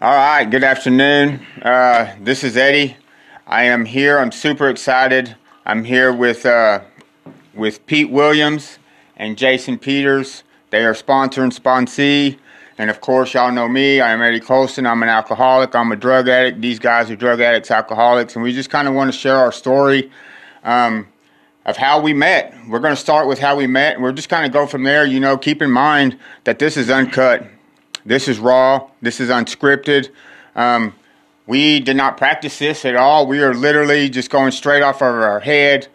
All right, good afternoon. This is Eddie. I am here. I'm super excited. I'm here with Pete Williams and Jason Peters. They are sponsor and sponsee. And of course, y'all know me. I am Eddie Colson. I'm an alcoholic. I'm a drug addict. These guys are drug addicts, alcoholics. And we just kind of want to share our story of how we met. We're going to start with how we met. And we're just kind of go from there. You know, keep in mind that this is uncut. This is raw. This is unscripted. We did not practice this at all. We are literally just going straight off of our head.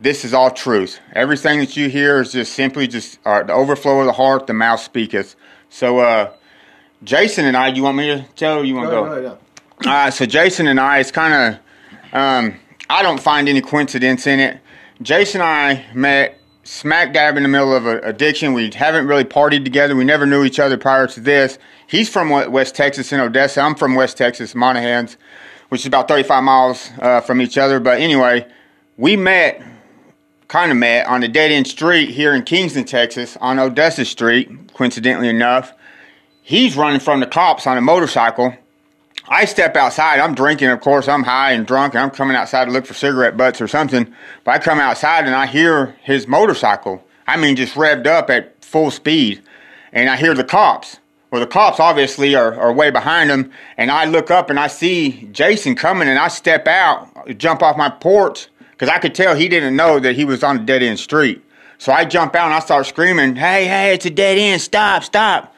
This is all truth. Everything that you hear is just simply just the overflow of the heart, the mouth speaketh. So Jason and I, do you want me to tell or you want to go? No. So Jason and I, it's kind of, I don't find any coincidence in it. Jason and I met smack dab in the middle of an addiction. We haven't really partied together. We never knew each other prior to this. He's from West Texas in Odessa. I'm from West Texas, Monahans, which is about 35 miles from each other. But anyway, we met, kind of met, on a dead-end street here in Kingston, Texas, on Odessa Street, coincidentally enough. He's running from the cops on a motorcycle. I step outside. I'm drinking, of course. I'm high and drunk, and I'm coming outside to look for cigarette butts or something. But I come outside, and I hear his motorcycle. I mean, just revved up at full speed. And I hear the cops. Well, the cops obviously are way behind him. And I look up, and I see Jason coming, and I step out, jump off my porch, because I could tell he didn't know that he was on a dead-end street. So I jump out, and I start screaming, hey, it's a dead end. Stop, stop.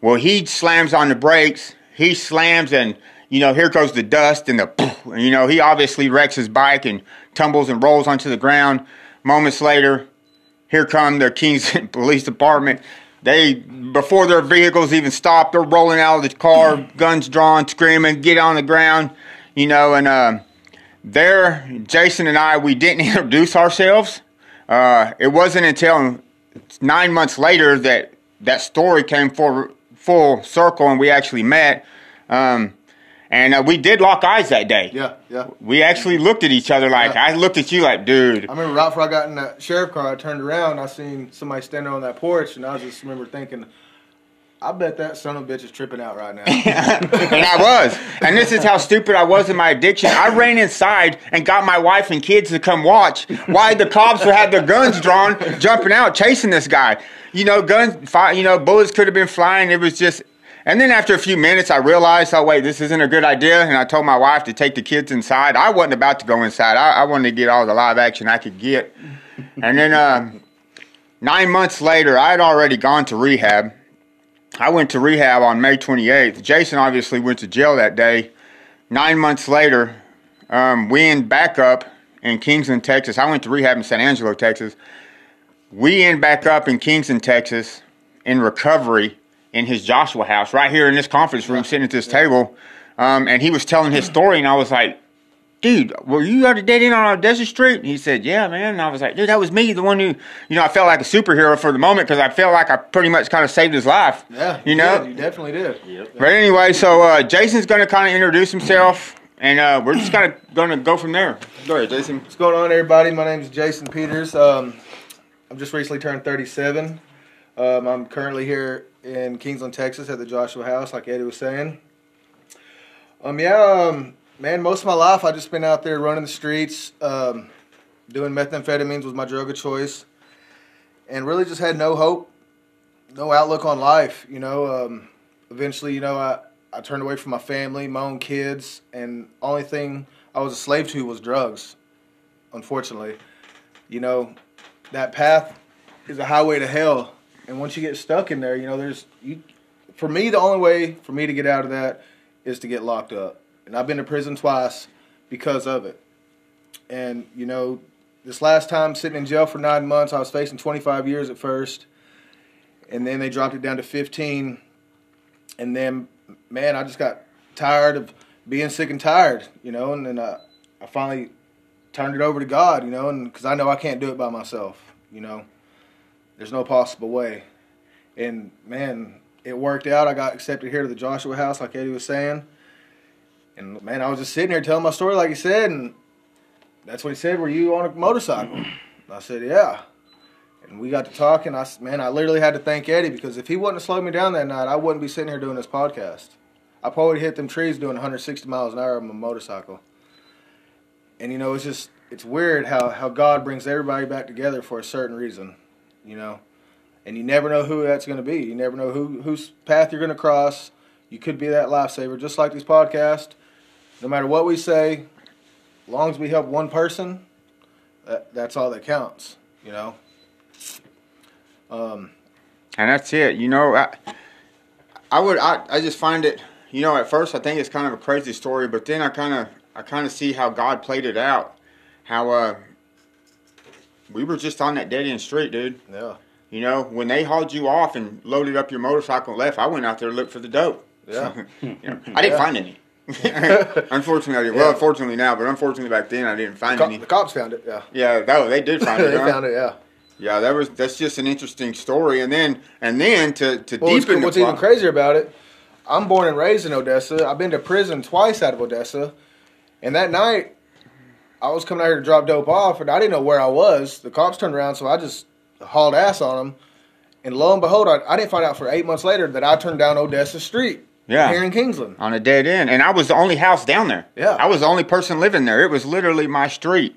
Well, he slams on the brakes. He slams, and you know, here goes the dust and the poof. And, you know, he obviously wrecks his bike and tumbles and rolls onto the ground. Moments later, here come the Kingston Police Department. They, before their vehicles even stop, they're rolling out of the car, guns drawn, screaming, get on the ground, you know. And there, Jason and I, we didn't introduce ourselves. It wasn't until 9 months later that that story came full circle and we actually met. And we did lock eyes that day. Yeah. We actually looked at each other like, yeah. I looked at you like, dude. I remember right before I got in that sheriff car, I turned around, I seen somebody standing on that porch, and I just remember thinking, I bet that son of a bitch is tripping out right now. And I was. And this is how stupid I was in my addiction. I ran inside and got my wife and kids to come watch while the cops had their guns drawn, jumping out, chasing this guy. You know, bullets could have been flying. It was just... And then after a few minutes, I realized, oh, wait, this isn't a good idea. And I told my wife to take the kids inside. I wasn't about to go inside. I wanted to get all the live action I could get. And then 9 months later, I had already gone to rehab. I went to rehab on May 28th. Jason obviously went to jail that day. 9 months later, we end back up in Kingsland, Texas. I went to rehab in San Angelo, Texas. We end back up in Kingston, Texas, in recovery in his Joshua house, right here in this conference room, sitting at this table. And he was telling his story, and I was like, dude, were you at a dead end on Odessa Street? And he said, yeah, man. And I was like, dude, that was me, the one who, you know, I felt like a superhero for the moment because I felt like I pretty much kind of saved his life. Yeah, you know? Did. You definitely did. Yep. But anyway, so Jason's going to kind of introduce himself. And we're just kind of going to go from there. Go ahead, Jason. What's going on, everybody? My name is Jason Peters. I'm just recently turned 37. I'm currently here in Kingsland, Texas at the Joshua House, like Eddie was saying. Man, most of my life I've just been out there running the streets, doing methamphetamines was my drug of choice, and really just had no hope, no outlook on life, you know. Eventually, you know, I turned away from my family, my own kids, and only thing I was a slave to was drugs, unfortunately. You know, that path is a highway to hell, and once you get stuck in there, you know, for me, the only way for me to get out of that is to get locked up. And I've been to prison twice because of it. And, you know, this last time sitting in jail for 9 months, I was facing 25 years at first, and then they dropped it down to 15. And then, man, I just got tired of being sick and tired, you know, and then I finally turned it over to God, you know, and because I know I can't do it by myself, you know. There's no possible way. And, man, it worked out. I got accepted here to the Joshua House, like Eddie was saying. And, man, I was just sitting here telling my story like he said, and that's what he said, were you on a motorcycle? And I said, yeah. And we got to talking. I literally had to thank Eddie because if he wouldn't have slowed me down that night, I wouldn't be sitting here doing this podcast. I probably hit them trees doing 160 miles an hour on my motorcycle. And, you know, it's just, it's weird how God brings everybody back together for a certain reason, you know. And you never know who that's going to be. You never know whose path you're going to cross. You could be that lifesaver, just like this podcast. No matter what we say, as long as we help one person, that's all that counts, you know. And that's it. You know, I just find it, you know, at first I think it's kind of a crazy story, but then I kind of see how God played it out. How we were just on that dead-end street, dude. Yeah. You know, when they hauled you off and loaded up your motorcycle and left, I went out there to look for the dope. Yeah. You know, I didn't find any. Unfortunately, well, unfortunately now, but unfortunately back then I didn't find any. The cops found it, yeah. Yeah, they did find it. They found it, yeah. Yeah, that's just an interesting story. And then to deepen the what's even crazier about it, I'm born and raised in Odessa. I've been to prison twice out of Odessa. And that night, I was coming out here to drop dope off, and I didn't know where I was. The cops turned around, so I just hauled ass on them. And lo and behold, I didn't find out for 8 months later that I turned down Odessa Street. Yeah. Here in Kingsland. On a dead end. And I was the only house down there. Yeah. I was the only person living there. It was literally my street.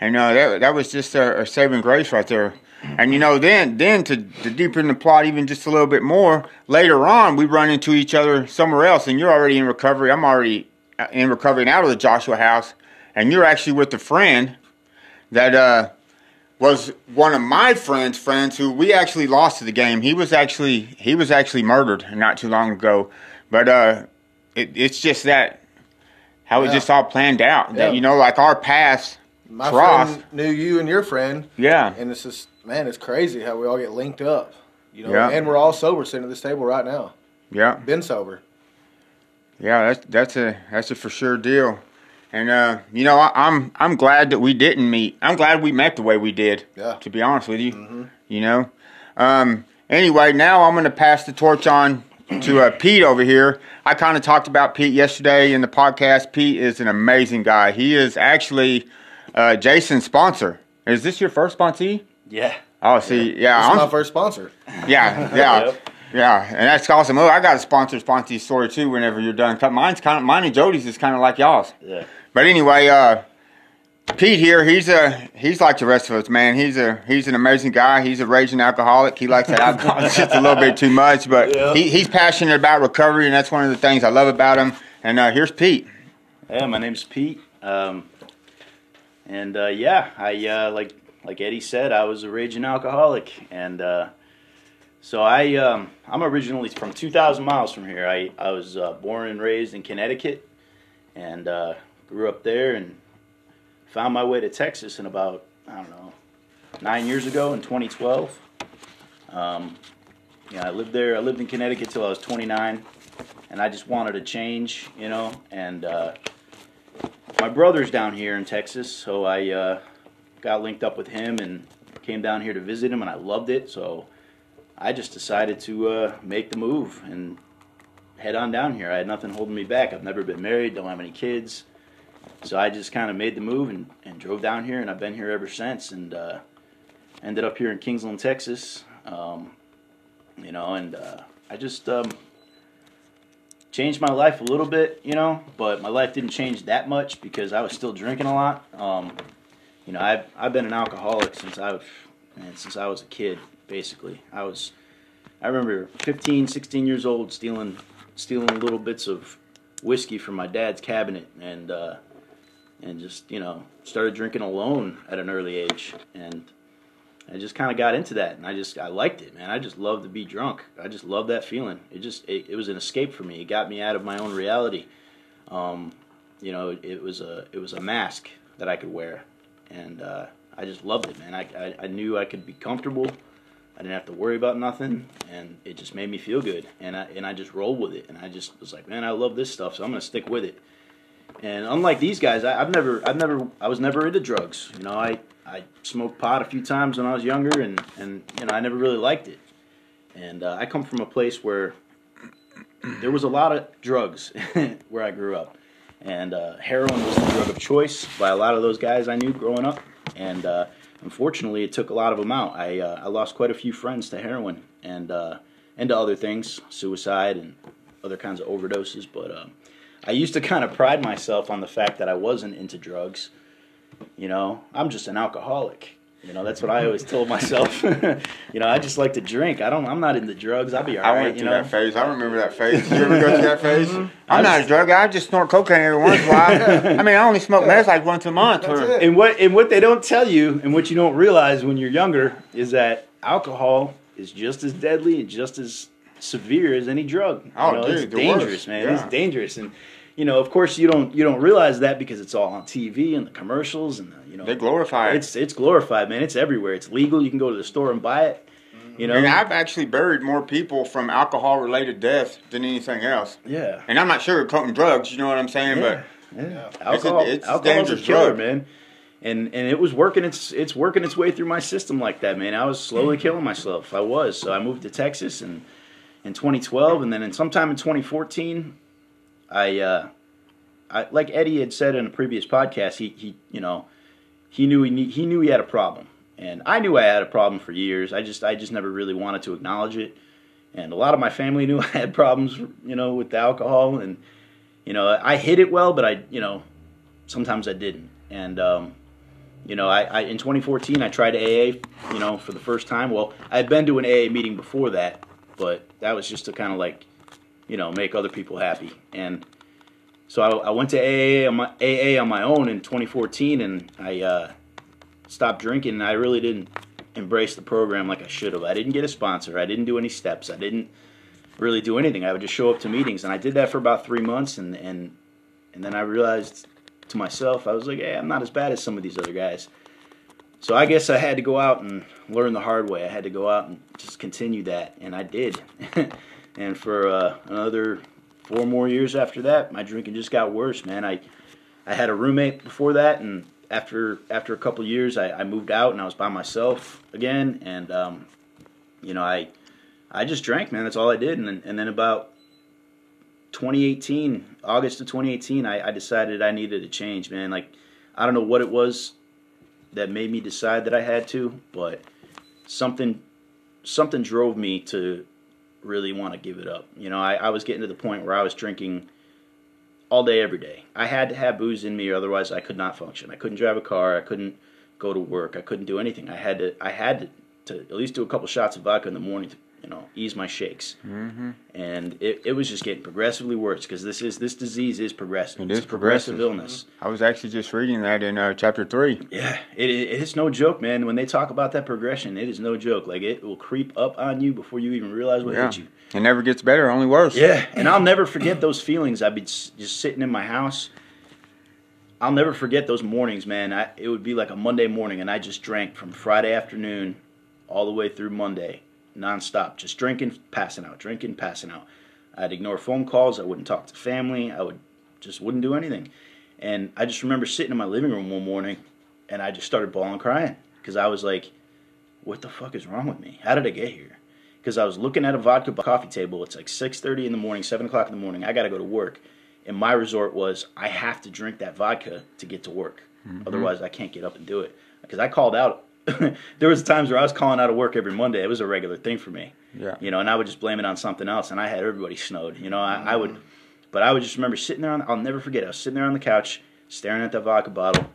And that was just a saving grace right there. And, you know, then to deepen the plot even just a little bit more, later on we run into each other somewhere else, and you're already in recovery. I'm already in recovery and out of the Joshua house. And you're actually with a friend that was one of my friends who we actually lost to the game. He was actually murdered not too long ago. But it's just that how it just all planned out. Yeah. That, you know, like our paths. My friend knew you and your friend. Yeah. And it's just, man, it's crazy how we all get linked up. You know, and we're all sober sitting at this table right now. Yeah. Been sober. Yeah, that's a for sure deal. And you know, I'm glad that we didn't meet. I'm glad we met the way we did. Yeah. To be honest with you. Mm-hmm. You know. Anyway, now I'm gonna pass the torch on to Pete over here. I kind of talked about Pete yesterday in the podcast. Pete is an amazing guy. He is actually Jason's sponsor. Is this your first sponsee? Yeah. Oh, see, yeah. This is my first sponsor. Yeah, yeah. Yep. Yeah, and that's awesome. Oh, I got a sponsor story too. Whenever you're done, mine and Jody's is kind of like y'all's. Yeah. But anyway, Pete here, he's like the rest of us, man. He's an amazing guy. He's a raging alcoholic. He likes that alcohol just a little bit too much, but he's passionate about recovery, and that's one of the things I love about him. And here's Pete. Yeah, my name's Pete. And I like Eddie said, I was a raging alcoholic, and so I'm originally from 2,000 miles from here. I was born and raised in Connecticut, and grew up there, and found my way to Texas in about, 9 years ago in 2012. I lived there. I lived in Connecticut till I was 29, and I just wanted a change, you know. And my brother's down here in Texas, so I got linked up with him and came down here to visit him, and I loved it, so I just decided to make the move and head on down here. I had nothing holding me back. I've never been married, don't have any kids. So I just kind of made the move and drove down here, and I've been here ever since, and ended up here in Kingsland, Texas. I just changed my life a little bit, you know, but my life didn't change that much because I was still drinking a lot. I've been an alcoholic since I was a kid. Basically, I remember 15, 16 years old stealing little bits of whiskey from my dad's cabinet, and just, you know, started drinking alone at an early age, and I just kind of got into that, and I liked it, man. I just loved to be drunk. I just loved that feeling. It was an escape for me. It got me out of my own reality. It was a mask that I could wear, and I just loved it, man. I knew I could be comfortable. I didn't have to worry about nothing, and it just made me feel good, and I just rolled with it, and I just was like, man, I love this stuff, so I'm gonna stick with it. And unlike these guys, I was never into drugs. You know, I smoked pot a few times when I was younger, and you know, I never really liked it. And I come from a place where there was a lot of drugs where I grew up, and heroin was the drug of choice by a lot of those guys I knew growing up, and unfortunately, it took a lot of them out. I lost quite a few friends to heroin and to other things, suicide and other kinds of overdoses, but I used to kind of pride myself on the fact that I wasn't into drugs. You know, I'm just an alcoholic. You know, that's what I always told myself. You know, I just like to drink. I'm not into drugs. I'll be all right. I went through that phase. I remember that phase. Did you ever go through that phase? Mm-hmm. I'm not a drug guy. I just snort cocaine every once in a while. I mean, I only smoke meth like once a month. And what they don't tell you and what you don't realize when you're younger is that alcohol is just as deadly and just as severe as any drug. Oh, you know, dude, it's dangerous, man. Yeah. It's dangerous. And you know, of course, you don't realize that because it's all on TV and the commercials and the, you know, they glorify it. It's glorified, man. It's everywhere. It's legal. You can go to the store and buy it. You know, and I've actually buried more people from alcohol-related death than anything else. Yeah, and I'm not sugarcoating drugs. You know what I'm saying? Yeah. But alcohol's a killer, man. And it was working. It's working its way through my system like that, man. I was slowly killing myself. I was. So I moved to Texas and in 2012, and then sometime in 2014. I like Eddie had said in a previous podcast, he knew he had a problem, and I knew I had a problem for years. I just never really wanted to acknowledge it, and a lot of my family knew I had problems, you know, with the alcohol, and you know, I hid it well, but sometimes I didn't, and you know, I in 2014 I tried AA, you know, for the first time. Well, I had been to an AA meeting before that, but that was just to kind of like, you know, make other people happy. And so I went to AA on my own in 2014, and I stopped drinking, and I really didn't embrace the program like I should have. I didn't get a sponsor. I didn't do any steps. I didn't really do anything. I would just show up to meetings, and I did that for about 3 months, and then I realized to myself, I was like, hey, I'm not as bad as some of these other guys. So I guess I had to go out and learn the hard way. I had to go out and just continue that, and I did. And for another 4 more years after that, my drinking just got worse, man. I had a roommate before that, and after a couple of years, I moved out, and I was by myself again. And, you know, I just drank, man. That's all I did. And then about 2018, August of 2018, I decided I needed a change, man. Like, I don't know what it was that made me decide that I had to, but something drove me to really want to give it up. You know, I was getting to the point where I was drinking all day, every day. I had to have booze in me, or otherwise I could not function. I couldn't drive a car. I couldn't go to work. I couldn't do anything. I had to at least do a couple shots of vodka in the morning to, you know, ease my shakes. Mm-hmm. And it was just getting progressively worse, because this disease is progressive. It's a progressive illness. I was actually just reading that in chapter 3. Yeah, it's no joke, man. When they talk about that progression, it is no joke. Like, it will creep up on you before you even realize what hit you. It never gets better, only worse. Yeah, and I'll never forget those feelings. I'd be just sitting in my house. I'll never forget those mornings, man. It would be like a Monday morning, and I just drank from Friday afternoon all the way through Monday. Nonstop, just drinking, passing out, drinking, passing out. I'd ignore phone calls. I wouldn't talk to family. I wouldn't do anything. And I just remember sitting in my living room one morning, and I just started bawling, crying, because I was like, "What the fuck is wrong with me? How did I get here?" Because I was looking at a vodka coffee table. It's like 6:30 in the morning, 7 o'clock in the morning. I got to go to work, and my resort was I have to drink that vodka to get to work. Mm-hmm. Otherwise, I can't get up and do it. Because I called out. There was times where I was calling out of work every Monday. It was a regular thing for me, yeah. You know, and I would just blame it on something else, and I had everybody snowed. You know, I would just remember sitting there. I'll never forget. I was sitting there on the couch, staring at that vodka bottle,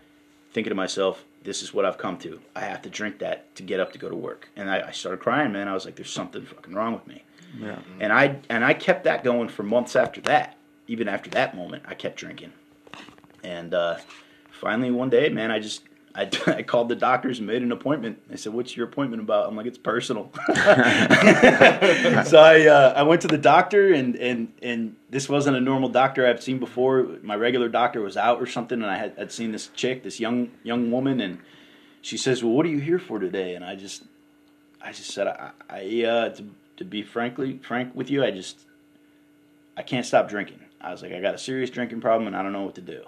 thinking to myself, "This is what I've come to. I have to drink that to get up to go to work." And I started crying, man. I was like, "There's something fucking wrong with me." Yeah. And I kept that going for months after that. Even after that moment, I kept drinking, and finally one day, man, I called the doctors and made an appointment. They said, "What's your appointment about?" I'm like, "It's personal." So I went to the doctor, and this wasn't a normal doctor I've seen before. My regular doctor was out or something, and I'd seen this chick, this young woman, and she says, "Well, what are you here for today?" And I just said, "To be frank with you, I can't stop drinking." I was like, "I got a serious drinking problem, and I don't know what to do."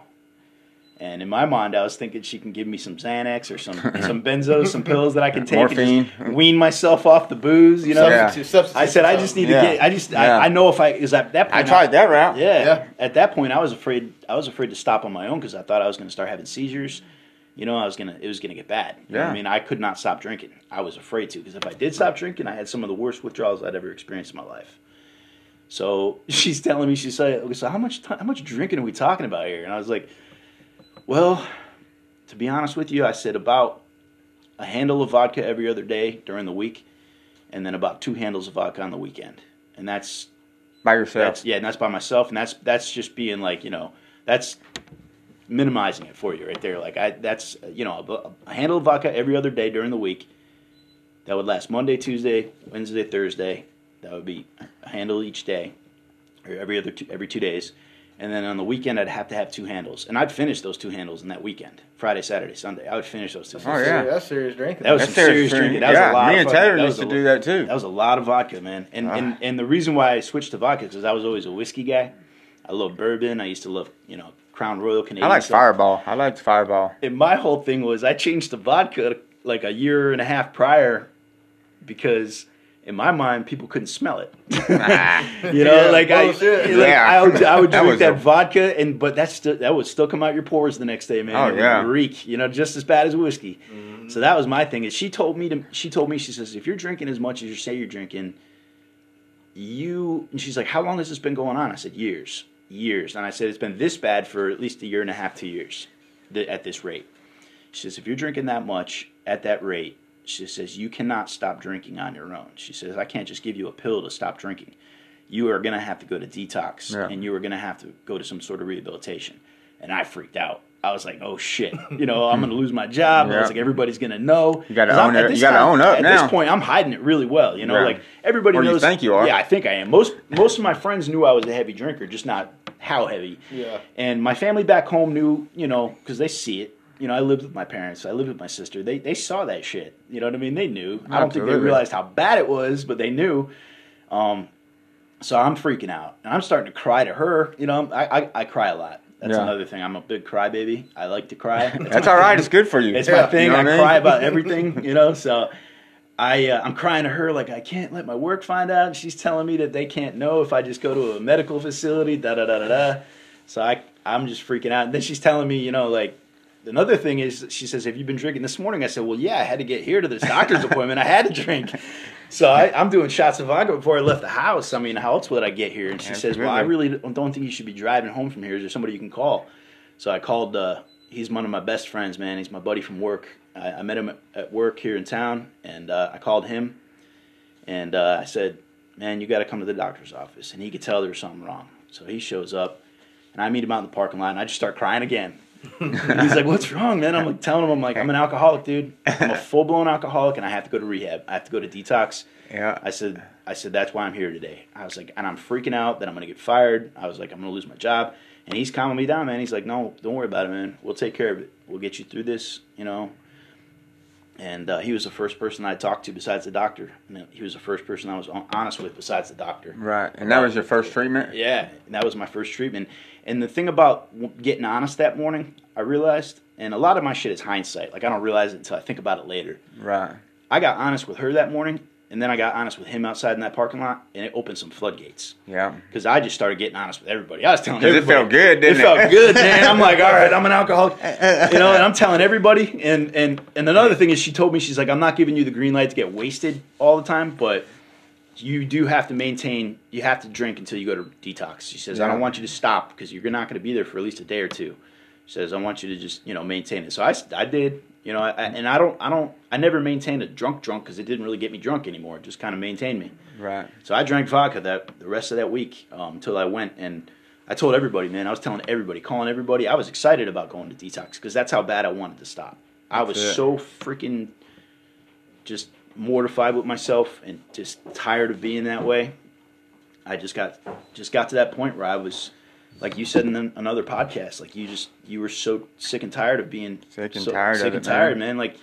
And in my mind, I was thinking she can give me some Xanax or some benzos, some pills that I can take, morphine, and just wean myself off the booze. You know, I said I just need to get. I know if I because at that point I tried that route. Yeah, at that point I was afraid. I was afraid to stop on my own because I thought I was going to start having seizures. You know, it was gonna get bad. You know what I mean, I could not stop drinking. I was afraid to because if I did stop drinking, I had some of the worst withdrawals I'd ever experienced in my life. So she's telling me, she said, okay, so how much drinking are we talking about here? And I was like, well, to be honest with you, I said about a handle of vodka every other day during the week, and then about 2 handles of vodka on the weekend. And that's... By yourself. And that's by myself. And that's just being like, you know, that's minimizing it for you right there. Like, that's, you know, a handle of vodka every other day during the week. That would last Monday, Tuesday, Wednesday, Thursday. That would be a handle each day, or every 2 days. And then on the weekend, I'd have to have 2 handles. And I'd finish those 2 handles in that weekend, Friday, Saturday, Sunday. I would finish those 2 handles. Oh, yeah. That's serious drinking. That was some serious drinking. That was a lot. Me and Taylor used to do that, too. That was a lot of vodka, man. And the reason why I switched to vodka is because I was always a whiskey guy. I love bourbon. I used to love, you know, Crown Royal Canadian. I liked Fireball. And my whole thing was I changed to vodka like a year and a half prior because... in my mind, people couldn't smell it. You know, I would drink that vodka, but that would still come out your pores the next day, man. Oh, yeah. It would reek, you know, just as bad as whiskey. Mm-hmm. So that was my thing. And she says, if you're drinking as much as you say you're drinking, and she's like, how long has this been going on? I said, years. And I said, it's been this bad for at least a year and a half, 2 years at this rate. She says, if you're drinking that much at that rate, she says, you cannot stop drinking on your own. She says, I can't just give you a pill to stop drinking. You are going to have to go to detox, and you are going to have to go to some sort of rehabilitation. And I freaked out. I was like, oh, shit. You know, I'm going to lose my job. Yeah. I was like, everybody's going to know. You got to own it. You got to own up now. At this point, I'm hiding it really well. You know, like everybody knows. You think you are. Yeah, I think I am. Most of my friends knew I was a heavy drinker, just not how heavy. Yeah. And my family back home knew, you know, because they see it. You know, I lived with my parents. I lived with my sister. They saw that shit. You know what I mean? They knew. Absolutely. I don't think they realized how bad it was, but they knew. So I'm freaking out. And I'm starting to cry to her. You know, I cry a lot. That's another thing. I'm a big crybaby. I like to cry. That's all right. It's good for you. It's my thing. You know I cry about everything, you know. So I'm crying to her like I can't let my work find out. And she's telling me that they can't know if I just go to a medical facility, da-da-da-da-da. So I'm just freaking out. And then she's telling me, you know, like, another thing is, she says, have you been drinking this morning? I said, well, yeah, I had to get here to this doctor's appointment. I had to drink. So I'm doing shots of vodka before I left the house. I mean, how else would I get here? And she says, well, I really don't think you should be driving home from here. Is there somebody you can call? So I called, he's one of my best friends, man. He's my buddy from work. I met him at work here in town, and I called him. And I said, man, you got to come to the doctor's office. And he could tell there was something wrong. So he shows up, and I meet him out in the parking lot, and I just start crying again. He's like, what's wrong, man? I'm like telling him, I'm an alcoholic, dude. I'm a full-blown alcoholic, and I have to go to rehab. I have to go to detox. Yeah. I said, that's why I'm here today. I was like, and I'm freaking out that I'm going to get fired. I was like, I'm going to lose my job. And he's calming me down, man. He's like, no, don't worry about it, man. We'll take care of it. We'll get you through this, you know. And he was the first person I talked to besides the doctor. And he was the first person I was honest with besides the doctor. Right. And that was your first treatment? Yeah. And that was my first treatment. And the thing about getting honest that morning, I realized, and a lot of my shit is hindsight. Like, I don't realize it until I think about it later. Right. I got honest with her that morning, and then I got honest with him outside in that parking lot, and it opened some floodgates. Yeah. Because I just started getting honest with everybody. I was telling everybody. It felt good, didn't it? It felt good, man. I'm like, all right, I'm an alcoholic. You know, and I'm telling everybody. And another thing is she told me, she's like, I'm not giving you the green light to get wasted all the time, but you do have to maintain, you have to drink until you go to detox. She says, I don't want you to stop because you're not going to be there for at least a day or two. She says, I want you to just, you know, maintain it. So I did. You know, I never maintained a drunk because it didn't really get me drunk anymore. It just kind of maintained me. Right. So I drank vodka the rest of that week until I went, and I told everybody, man. I was telling everybody, calling everybody. I was excited about going to detox because that's how bad I wanted to stop. I was so freaking just mortified with myself and just tired of being that way. I just got to that point where I was. Like you said in another podcast, like you were so sick and tired of being sick and tired, man. Like,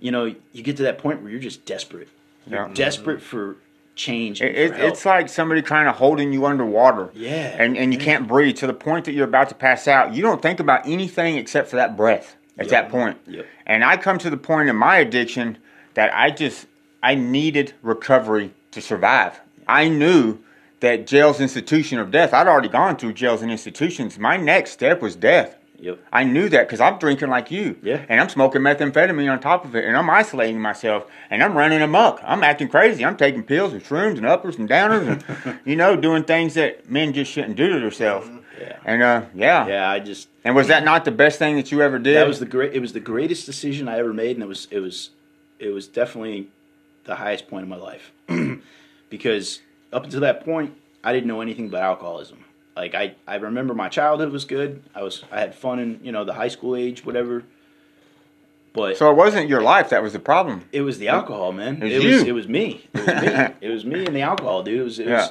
you know, you get to that point where you're just desperate. You're desperate for change. It's like somebody kind of holding you underwater. Yeah, and you can't breathe to the point that you're about to pass out. You don't think about anything except for that breath at that point. Yep. And I come to the point in my addiction that I needed recovery to survive. Yeah. I knew that jail's institution of death. I'd already gone through jails and institutions. My next step was death. Yep. I knew that because I'm drinking like you. Yeah. And I'm smoking methamphetamine on top of it, and I'm isolating myself, and I'm running amok. I'm acting crazy. I'm taking pills and shrooms and uppers and downers and, you know, doing things that men just shouldn't do to themselves. Yeah. And, yeah. Yeah, I just... And was that not the best thing that you ever did? That was the great... It was the greatest decision I ever made, and it was definitely the highest point of my life. Because up until that point, I didn't know anything but alcoholism. Like, I remember my childhood was good. I had fun in, you know, the high school age, whatever. But so it wasn't your life that was the problem. It was the alcohol, man. It was me. It was me. It was me and the alcohol, dude. It was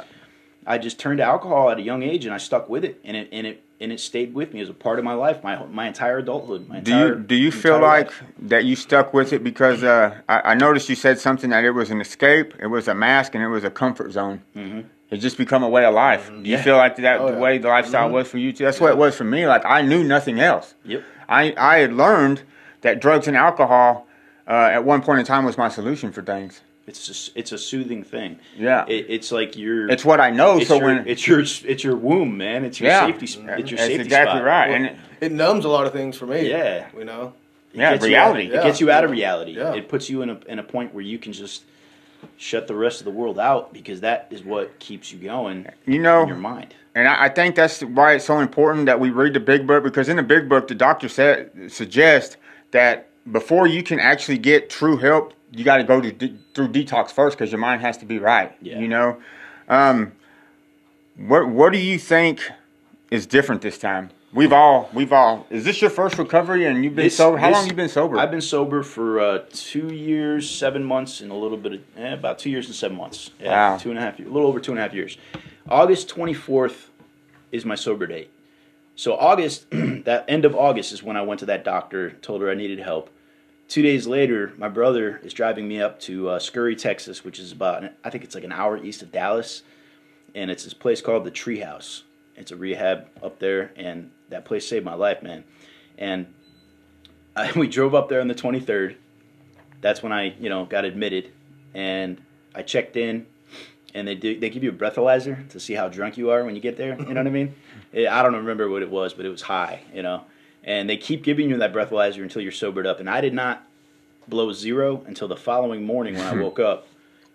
I just turned to alcohol at a young age, and I stuck with it, and it stayed with me as a part of my life, my entire adulthood. Do you feel like life. That you stuck with it because I noticed you said something that it was an escape, it was a mask, and it was a comfort zone. Mm-hmm. It's just become a way of life. Mm-hmm. Do you feel like that the way the lifestyle mm-hmm. was for you too? That's what it was for me. Like I knew nothing else. Yep. I had learned that drugs and alcohol at one point in time was my solution for things. It's a soothing thing. Yeah. It's like your... It's what I know. It's your womb, man. It's your safety. It's your safety. That's exactly spot. Right. Well, and it numbs a lot of things for me. Yeah. You know. Reality. It gets you out of reality. Yeah. It puts you in a point where you can just shut the rest of the world out, because that is what keeps you going. You know, in your mind. And I think that's why it's so important that we read the Big Book, because in the Big Book, the doctor suggests that before you can actually get true help, you got to go through detox first, because your mind has to be right. Yeah. You know, what do you think is different this time? We've all. Is this your first recovery? And you've been sober. How long have you been sober? I've been sober for 2 years, 7 months, and a little bit of about 2 years and 7 months. Yeah, wow. 2.5 years, a little over 2.5 years. August 24th is my sober date. So August, that end of August is when I went to that doctor, told her I needed help. 2 days later, my brother is driving me up to Scurry, Texas, which is I think it's like an hour east of Dallas, and it's this place called The Treehouse. It's a rehab up there, and that place saved my life, man. And we drove up there on the 23rd. That's when I, you know, got admitted, and I checked in, and they give you a breathalyzer to see how drunk you are when you get there. You know what I mean? I don't remember what it was, but it was high, you know. And they keep giving you that breathalyzer until you're sobered up. And I did not blow zero until the following morning when I woke up.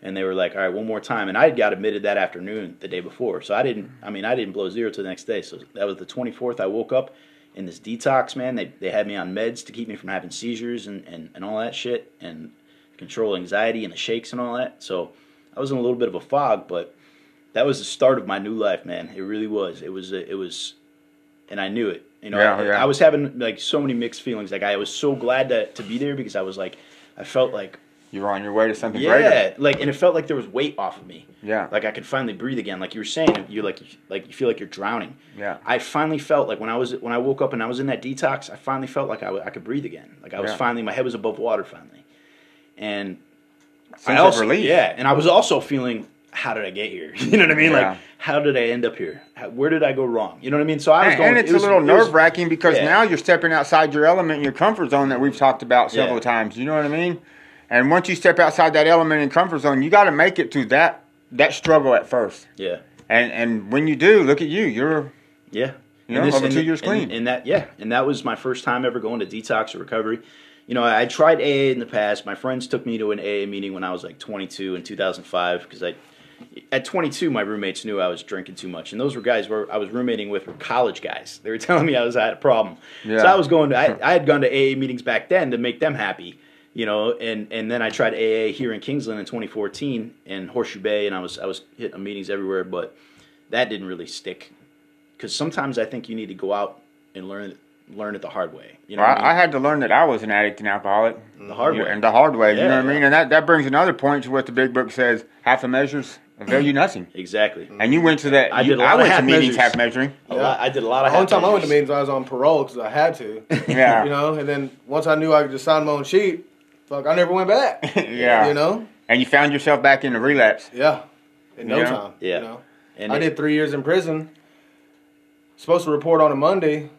And they were like, all right, one more time. And I got admitted that afternoon the day before. So I didn't blow zero till the next day. So that was the 24th. I woke up in this detox, man. They had me on meds to keep me from having seizures and all that shit, and control anxiety and the shakes and all that. So I was in a little bit of a fog, but that was the start of my new life, man. It really was. It was, and I knew it. You know, I was having like so many mixed feelings. Like I was so glad to be there, because I was like, I felt like... You were on your way to something greater. Yeah, like, and it felt like there was weight off of me. Yeah. Like I could finally breathe again. Like you were saying, you're like you feel like you're drowning. Yeah. I finally felt like when I woke up and I was in that detox, I finally felt like I could breathe again. Like I was finally, my head was above water finally. And sense of relief. Yeah, and I was also feeling, how did I get here? You know what I mean? Yeah. Like, how did I end up here? Where did I go wrong? You know what I mean? So I was going... And it's a little nerve-wracking, because now you're stepping outside your element, your comfort zone that we've talked about several times. You know what I mean? And once you step outside that element and comfort zone, you got to make it through that struggle at first. Yeah. And when you do, look at you. You're... Yeah. You know, over 2 years clean. And that was my first time ever going to detox or recovery. You know, I tried AA in the past. My friends took me to an AA meeting when I was like 22 in 2005, because at 22, my roommates knew I was drinking too much, and those were guys where I was roommating with were college guys. They were telling me I had a problem. Yeah. So I was going to... I had gone to AA meetings back then to make them happy, you know. And then I tried AA here in Kingsland in 2014 in Horseshoe Bay, and I was hitting meetings everywhere, but that didn't really stick, because sometimes I think you need to go out and learn it the hard way. You know, I had to learn that I was an addict and alcoholic the hard way. Yeah, you know what I mean? And that brings another point to what the Big Book says: half the measures avail you nothing. Exactly. And you went to that. I went to meetings half measuring. I did a lot of half measures. The only time I went to meetings, I was on parole because I had to. Yeah. You know, and then once I knew I could just sign my own sheet, fuck, I never went back. Yeah. You know. And you found yourself back in a relapse. Yeah. In no time. Yeah. You know? And I did 3 years in prison. Supposed to report on a Monday.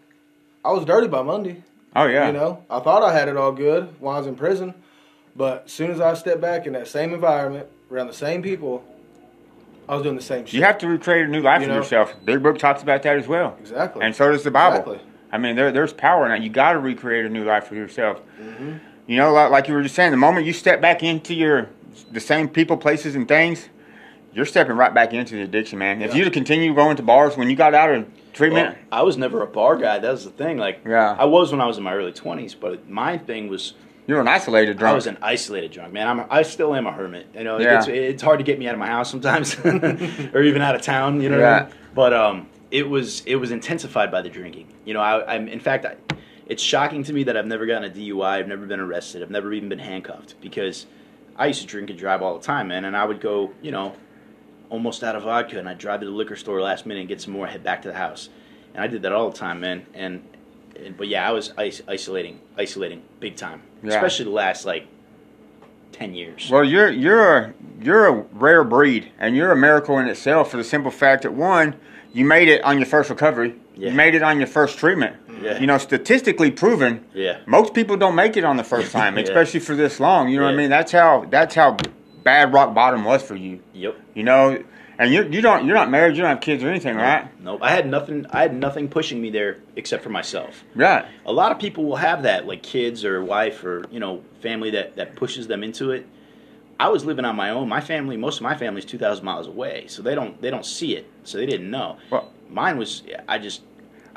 I was dirty by Monday. Oh, yeah. You know, I thought I had it all good while I was in prison, but as soon as I stepped back in that same environment, around the same people, I was doing the same shit. You have to recreate a new life for yourself. Big Book talks about that as well. Exactly. And so does the Bible. Exactly. I mean, there's power in that. You got to recreate a new life for yourself. Mm-hmm. You know, like you were just saying, the moment you step back into the same people, places, and things, you're stepping right back into the addiction, man. Yeah. If you continue going to bars when you got out of treatment. Well, I was never a bar guy. That was the thing. Like, yeah. I was when I was in my early 20s, but my thing was... You were an isolated drunk. I was an isolated drunk, man. I still am a hermit. You know, yeah. It's hard to get me out of my house sometimes, or even out of town. You know what I mean? But it was intensified by the drinking. You know, I'm in fact, it's shocking to me that I've never gotten a DUI. I've never been arrested. I've never even been handcuffed because I used to drink and drive all the time, man. And I would go, you know, almost out of vodka, and I'd drive to the liquor store last minute and get some more, and head back to the house. And I did that all the time, man. But yeah, I was isolating big time, yeah. Especially the last like 10 years. Well, you're a rare breed, and you're a miracle in itself for the simple fact that one, you made it on your first recovery, yeah. You made it on your first treatment. Yeah. You know, statistically proven, yeah. Most people don't make it on the first time, especially yeah. for this long. You know yeah. what I mean? That's how bad rock bottom was for you. Yep. You know, and you're not married, you don't have kids or anything, right? Nope. I had nothing pushing me there except for myself. Right. A lot of people will have that, like kids or wife or, you know, family that pushes them into it. I was living on my own. My family, most of my family's 2,000 miles away, so they don't see it. So they didn't know. Well, mine was I got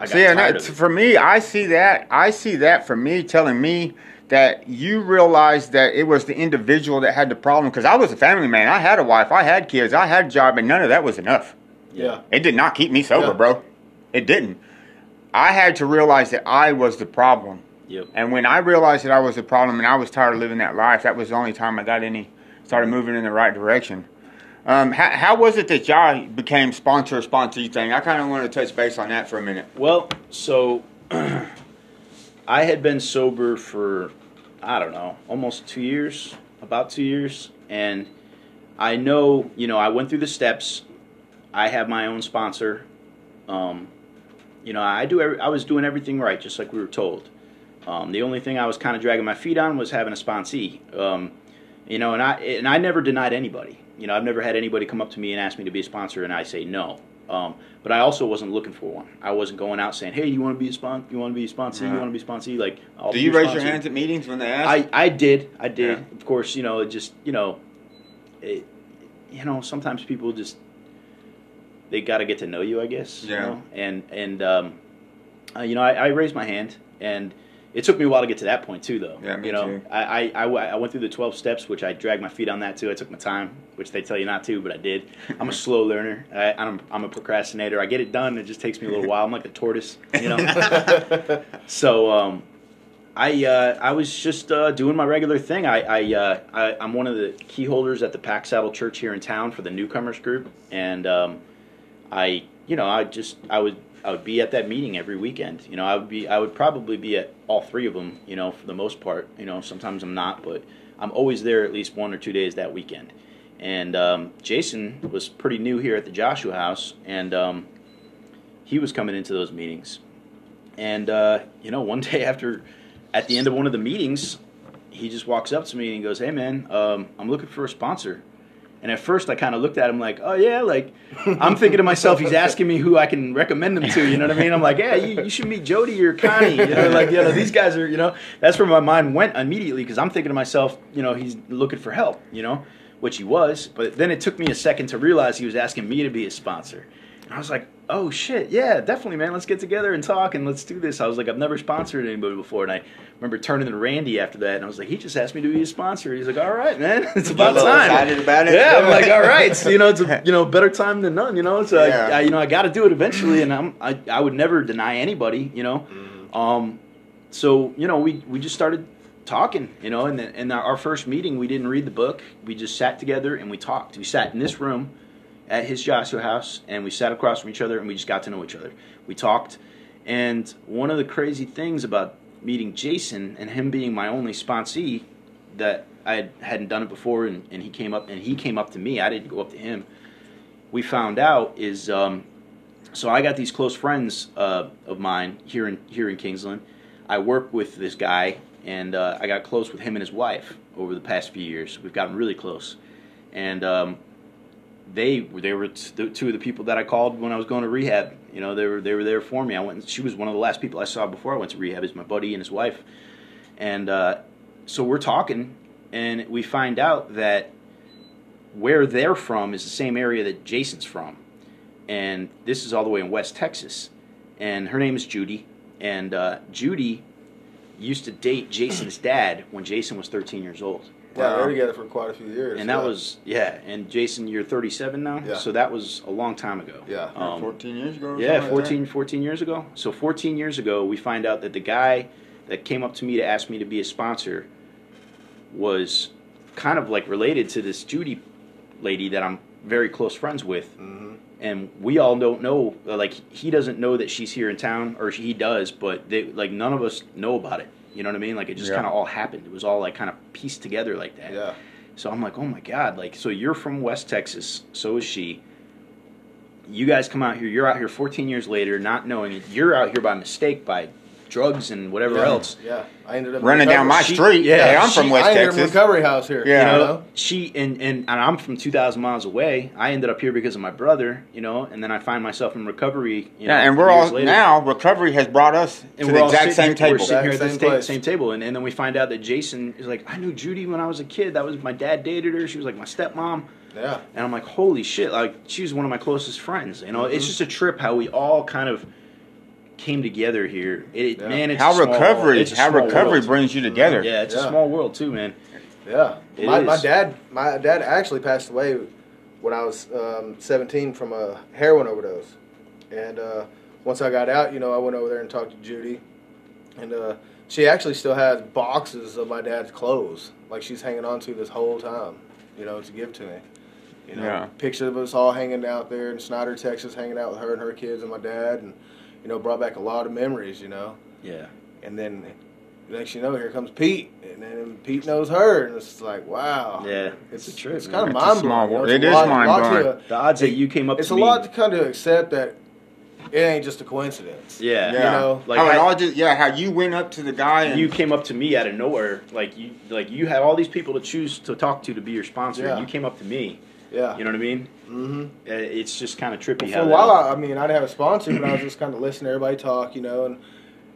tired of it. For me, I see that for me telling me that you realized that it was the individual that had the problem, because I was a family man. I had a wife, I had kids, I had a job, and none of that was enough. Yeah. It did not keep me sober, yeah. bro. It didn't. I had to realize that I was the problem. Yep. And when I realized that I was the problem and I was tired of living that life, that was the only time I started moving in the right direction. How was it that y'all became sponsor thing? I kind of wanted to touch base on that for a minute. Well, so I had been sober for, I don't know, almost 2 years, about 2 years. And I know, you know, I went through the steps. I have my own sponsor. You know, I was doing everything right, just like we were told. The only thing I was kind of dragging my feet on was having a sponsee. You know, and I never denied anybody. You know, I've never had anybody come up to me and ask me to be a sponsor, and I say no. But I also wasn't looking for one. I wasn't going out saying, "Hey, you want to be a sponsor? You want to be a sponsor? You want to be a sponsor?" Like, do you raise your hands at meetings when they ask? I did. Yeah. Of course, you know, sometimes people just they got to get to know you, I guess. Yeah. You know? And I raised my hand, and it took me a while to get to that point too, though. Yeah, me too. I went through the 12 steps, which I dragged my feet on that too. I took my time, which they tell you not to, but I did. I'm a slow learner. I'm a procrastinator. I get it done. It just takes me a little while. I'm like a tortoise, you know. So I was just doing my regular thing. I'm one of the key holders at the Pack Saddle Church here in town for the newcomers group, and I would be at that meeting every weekend. You know, I would probably be at all three of them, you know, for the most part. You know, sometimes I'm not, but I'm always there at least 1 or 2 days that weekend. And Jason was pretty new here at the Joshua House, and he was coming into those meetings. And, you know, one day at the end of one of the meetings, he just walks up to me and he goes, "Hey, man, I'm looking for a sponsor." And at first, I kind of looked at him like, "Oh yeah," like I'm thinking to myself, he's asking me who I can recommend him to. You know what I mean? I'm like, "Yeah, you should meet Jody or Connie." You know, like, you know, these guys are. You know, that's where my mind went immediately, because I'm thinking to myself, you know, he's looking for help. You know, which he was. But then it took me a second to realize he was asking me to be his sponsor. And I was like, "Oh shit, yeah, definitely, man. Let's get together and talk and let's do this." I was like, "I've never sponsored anybody before," and I remember turning to Randy after that, and I was like, "He just asked me to be a sponsor." He's like, "All right, man, it's about time." Excited about it. Yeah, I'm like, "All right, so, you know, it's a, you know, better time than none, you know." So yeah. I got to do it eventually, and I would never deny anybody, you know. Mm. So you know, we just started talking, you know, and then in our first meeting, we didn't read the book. We just sat together and we talked. We sat in this room at his Joshua House, and we sat across from each other, and we just got to know each other. We talked, and one of the crazy things about meeting Jason and him being my only sponsee, that I hadn't done it before, and he came up to me. I didn't go up to him. We found out is so I got these close friends of mine here in Kingsland. I work with this guy, and I got close with him and his wife over the past few years. We've gotten really close, and they were two of the people that I called when I was going to rehab, You know, they were there for me. I went. She was one of the last people I saw before I went to rehab. Is my buddy and his wife, and so we're talking, and we find out that where they're from is the same area that Jason's from, and this is all the way in West Texas, and her name is Judy, and Judy used to date Jason's dad when Jason was 13 years old. Wow, they were together for quite a few years. And that was, and Jason, you're 37 now? Yeah. So that was a long time ago. Yeah, 14 years ago or something? Yeah, 14 years ago. So 14 years ago, we find out that the guy that came up to me to ask me to be a sponsor was kind of like related to this Judy lady that I'm very close friends with. Mm-hmm. And we all don't know, like, he doesn't know that she's here in town, or he does, but they, like, none of us know about it. You know what I mean? Like, it just kind of all happened. It was all, like, kind of pieced together like that. Yeah. So I'm like, oh, my God. Like, so you're from West Texas. So is she. You guys come out here. You're out here 14 years later not knowing it. You're out here by mistake, by drugs and whatever else. Yeah. I ended up running down my street. Yeah. Hey, I'm from West Texas. I ended up recovery house here. Yeah. You know? She, and I'm from 2,000 miles away. I ended up here because of my brother, you know, and then I find myself in recovery. You know, yeah, and we're all later. Now, recovery has brought us and to the exact same table. We're sitting here at the same table. And then we find out that Jason is like, I knew Judy when I was a kid. That was, my dad dated her. She was like my stepmom. Yeah. And I'm like, holy shit. Like, she was one of my closest friends. You know, it's just a trip how we all kind of came together here. Man, it's how recovery brings you together. Yeah, it's a small world too, man. Yeah, my dad actually passed away when I was 17 from a heroin overdose, and once I got out, you know, I went over there and talked to Judy, and she actually still has boxes of my dad's clothes, like she's hanging on to this whole time, you know, to give to me. You know, picture of us all hanging out there in Snyder, Texas, hanging out with her and her kids and my dad, and you know, brought back a lot of memories, you know. Yeah. And then, next you know, here comes Pete. And then Pete knows her. And it's like, wow. Yeah. It's a trip. It's kind of mind-blowing. It is mind-blowing. The odds that you came up to me. It's a lot to kind of accept that it ain't just a coincidence. Yeah. You know? Like how you went up to the guy. And you came up to me out of nowhere. Like you had all these people to choose to talk to be your sponsor. Yeah. And you came up to me. Yeah. You know what I mean? Mm-hmm. It's just kind of trippy. For a while, I didn't have a sponsor, but I was just kind of listening to everybody talk, you know. And,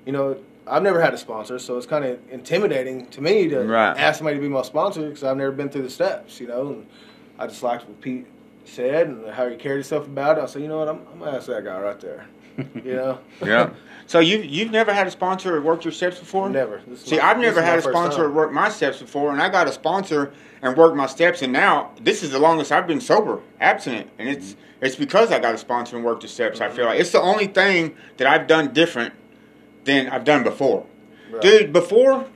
you know, I've never had a sponsor, so it's kind of intimidating to me to ask somebody to be my sponsor because I've never been through the steps, you know. And I just liked what Pete said and how he carried himself about it. I said, you know what, I'm going to ask that guy right there, you know. Yeah. So you've never had a sponsor work your steps before? Never. I've never had a sponsor work my steps before, and I got a sponsor and worked my steps, and now this is the longest I've been sober, abstinent, and it's because I got a sponsor and worked the steps. Mm-hmm. I feel like it's the only thing that I've done different than I've done before. Right. Dude, before,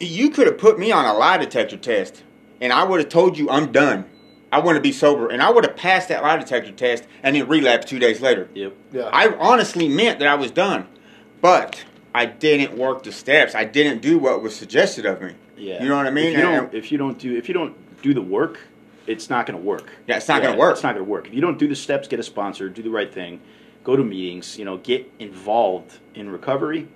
you could have put me on a lie detector test, and I would have told you I'm done. I want to be sober, and I would have passed that lie detector test and then relapsed 2 days later. Yep. Yeah. I honestly meant that I was done. But I didn't work the steps. I didn't do what was suggested of me. Yeah. You know what I mean? If you don't do the work, it's not going to work. Yeah, it's not going to work. It's not going to work. If you don't do the steps, get a sponsor, do the right thing, go to meetings, you know, get involved in recovery,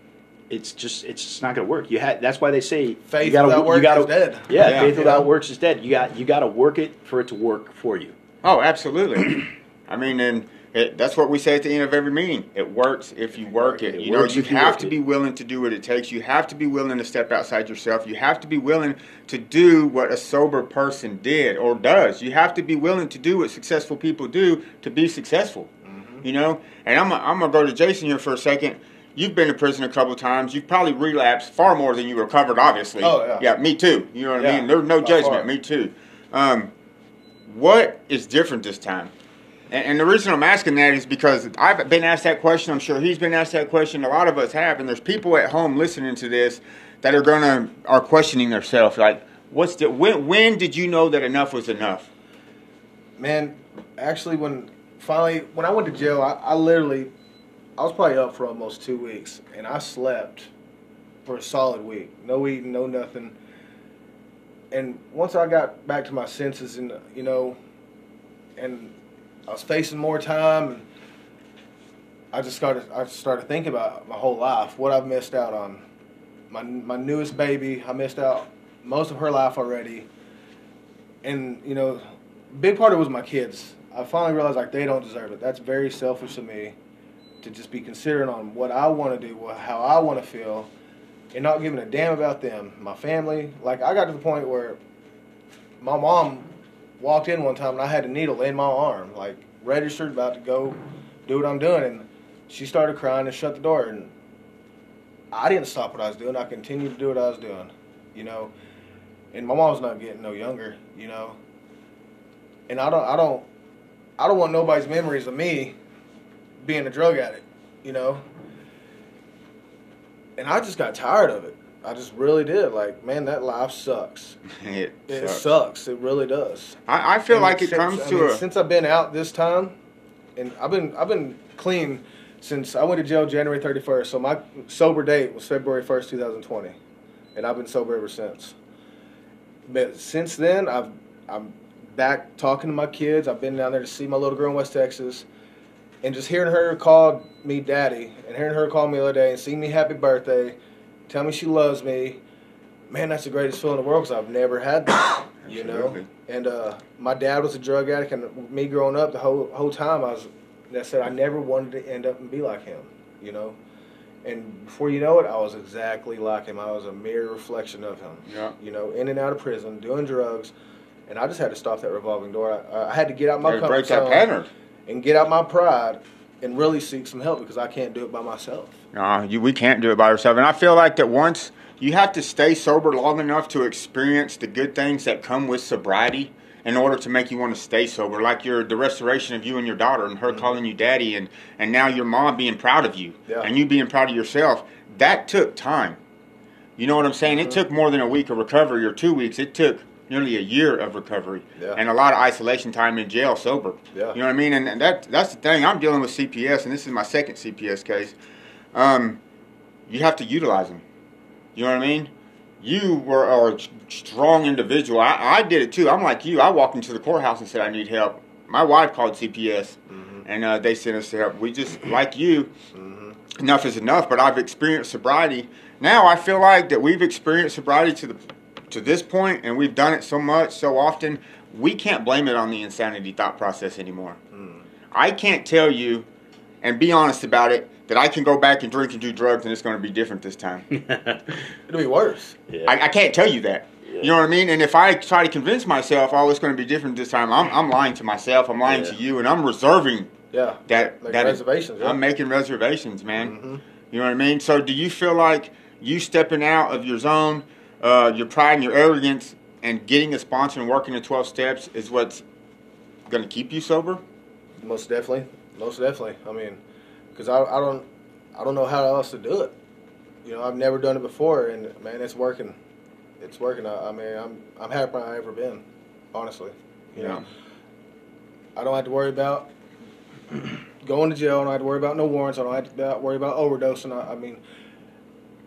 it's just not going to work. That's why they say faith without works is dead. Yeah, yeah. Faith without works is dead. You got to work it for it to work for you. Oh, absolutely. I mean, and that's what we say at the end of every meeting. It works if you work it. You know, you have to be willing to do what it takes. You have to be willing to step outside yourself. You have to be willing to do what a sober person did or does. You have to be willing to do what successful people do to be successful. Mm-hmm. You know, and I'm going to go to Jason here for a second. You've been to prison a couple of times. You've probably relapsed far more than you recovered, obviously. Oh, yeah. Yeah, me too. You know what I mean? There's no judgment. Far. Me too. What is different this time? And the reason I'm asking that is because I've been asked that question. I'm sure he's been asked that question. A lot of us have. And there's people at home listening to this that are questioning themselves. Like, when did you know that enough was enough? Man, actually, when I went to jail, I was probably up for almost 2 weeks. And I slept for a solid week. No eating, no nothing. And once I got back to my senses and, you know, and I was facing more time, and I started thinking about my whole life, what I've missed out on. My newest baby, I missed out most of her life already. And, you know, big part of it was my kids. I finally realized, like, they don't deserve it. That's very selfish of me. to just be considerate on what I want to do, how I want to feel, and not giving a damn about them, my family. Like, I got to the point where my mom walked in one time and I had a needle in my arm, like registered, about to go do what I'm doing, and she started crying and shut the door, and I didn't stop what I was doing. I continued to do what I was doing, you know. And my mom's not getting no younger, you know. And I don't want nobody's memories of me being a drug addict, you know. And I just got tired of it. I just really did. Like, man, that life sucks. It sucks. It really does. I feel and like it since, comes I to mean, a... Since I've been out this time, and I've been clean since I went to jail January 31st. So my sober date was February 1st, 2020. And I've been sober ever since. But since then, I'm back talking to my kids. I've been down there to see my little girl in West Texas. And just hearing her call me daddy, and hearing her call me the other day, and seeing me happy birthday, tell me she loves me, man, that's the greatest feeling in the world, because I've never had that, you know. And my dad was a drug addict, and me growing up, the whole time, I said I never wanted to end up and be like him, you know. And before you know it, I was exactly like him. I was a mere reflection of him, yeah. You know, in and out of prison, doing drugs, and I just had to stop that revolving door. I had to get out my comfort zone. Break that pattern. And get out my pride and really seek some help, because I can't do it by myself. No, we can't do it by ourselves. And I feel like that once you have to stay sober long enough to experience the good things that come with sobriety in order to make you want to stay sober. Like the restoration of you and your daughter, and her mm-hmm. calling you daddy, and now your mom being proud of you, yeah. and you being proud of yourself. That took time. You know what I'm saying? Mm-hmm. It took more than a week of recovery or 2 weeks. It took nearly a year of recovery, yeah. and a lot of isolation time in jail sober. Yeah. You know what I mean? And that's the thing. I'm dealing with CPS, and this is my second CPS case. You have to utilize them. You know what I mean? You are a strong individual. I did it too. I'm like you. I walked into the courthouse and said, I need help. My wife called CPS, mm-hmm. and they sent us to help. We just, like you, mm-hmm. enough is enough, but I've experienced sobriety. Now I feel like that we've experienced sobriety to this point, and we've done it so much, so often, we can't blame it on the insanity thought process anymore. Mm. I can't tell you, and be honest about it, that I can go back and drink and do drugs and it's going to be different this time. It'll be worse. Yeah. I can't tell you that. Yeah. You know what I mean? And if I try to convince myself, oh, it's going to be different this time, I'm lying to myself, I'm lying yeah. to you, and I'm reserving yeah. that reservations. I'm making reservations, man. Mm-hmm. You know what I mean? So do you feel like you stepping out of your zone, your pride and your arrogance, and getting a sponsor and working the 12 steps is what's going to keep you sober? Most definitely. I mean, because I don't know how else to do it. You know, I've never done it before, and man, it's working. It's working. I mean, I'm happier than I've ever been, honestly. You know, I don't have to worry about going to jail. I don't have to worry about no warrants. I don't have to worry about overdosing. I mean,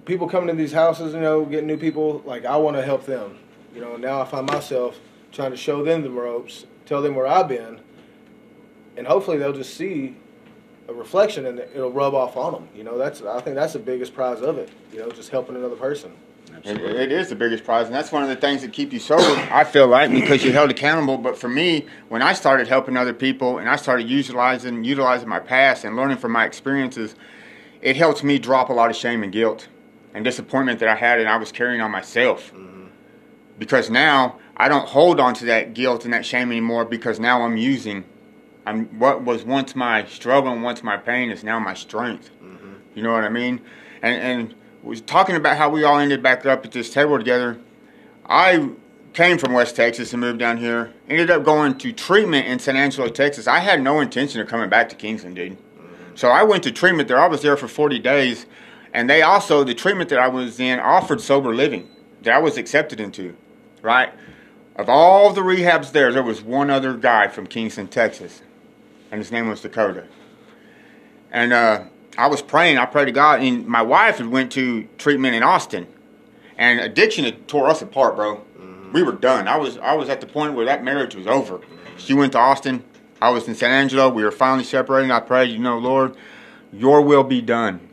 people coming to these houses, you know, getting new people, like, I want to help them. You know, now I find myself trying to show them the ropes, tell them where I've been, and hopefully they'll just see a reflection and it'll rub off on them. You know, I think that's the biggest prize of it, you know, just helping another person. It is the biggest prize, and that's one of the things that keep you sober, I feel like, because you're held accountable. But for me, when I started helping other people and I started utilizing my past and learning from my experiences, it helps me drop a lot of shame and guilt and disappointment that I had and I was carrying on myself. Mm-hmm. Because now I don't hold on to that guilt and that shame anymore, because now I'm what was once my struggle and once my pain is now my strength. Mm-hmm. You know what I mean? And was talking about how we all ended back up at this table together. I came from West Texas and moved down here. Ended up going to treatment in San Angelo, Texas. I had no intention of coming back to Kingston, dude. Mm-hmm. So I went to treatment there. I was there for 40 days. And they also, the treatment that I was in offered sober living that I was accepted into, right? Of all the rehabs there was one other guy from Kingston, Texas, and his name was Dakota. And I was praying. I prayed to God, and my wife had went to treatment in Austin, and addiction had tore us apart, bro. Mm-hmm. We were done. I was at the point where that marriage was over. She went to Austin. I was in San Angelo. We were finally separating. I prayed, you know, Lord, your will be done.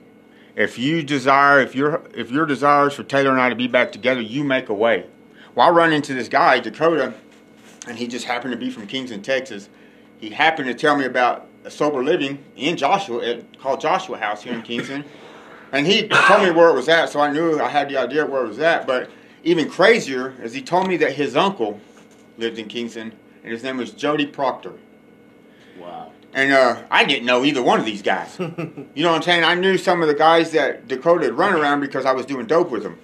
If you desire, if your desires for Taylor and I to be back together, you make a way. Well, I run into this guy, Dakota, and he just happened to be from Kingston, Texas. He happened to tell me about a sober living in Joshua, called Joshua House here in Kingston. And he told me where it was at, so I knew I had the idea where it was at. But even crazier is he told me that his uncle lived in Kingston, and his name was Jody Proctor. Wow. And I didn't know either one of these guys. You know what I'm saying? I knew some of the guys that Dakota had run around because I was doing dope with them.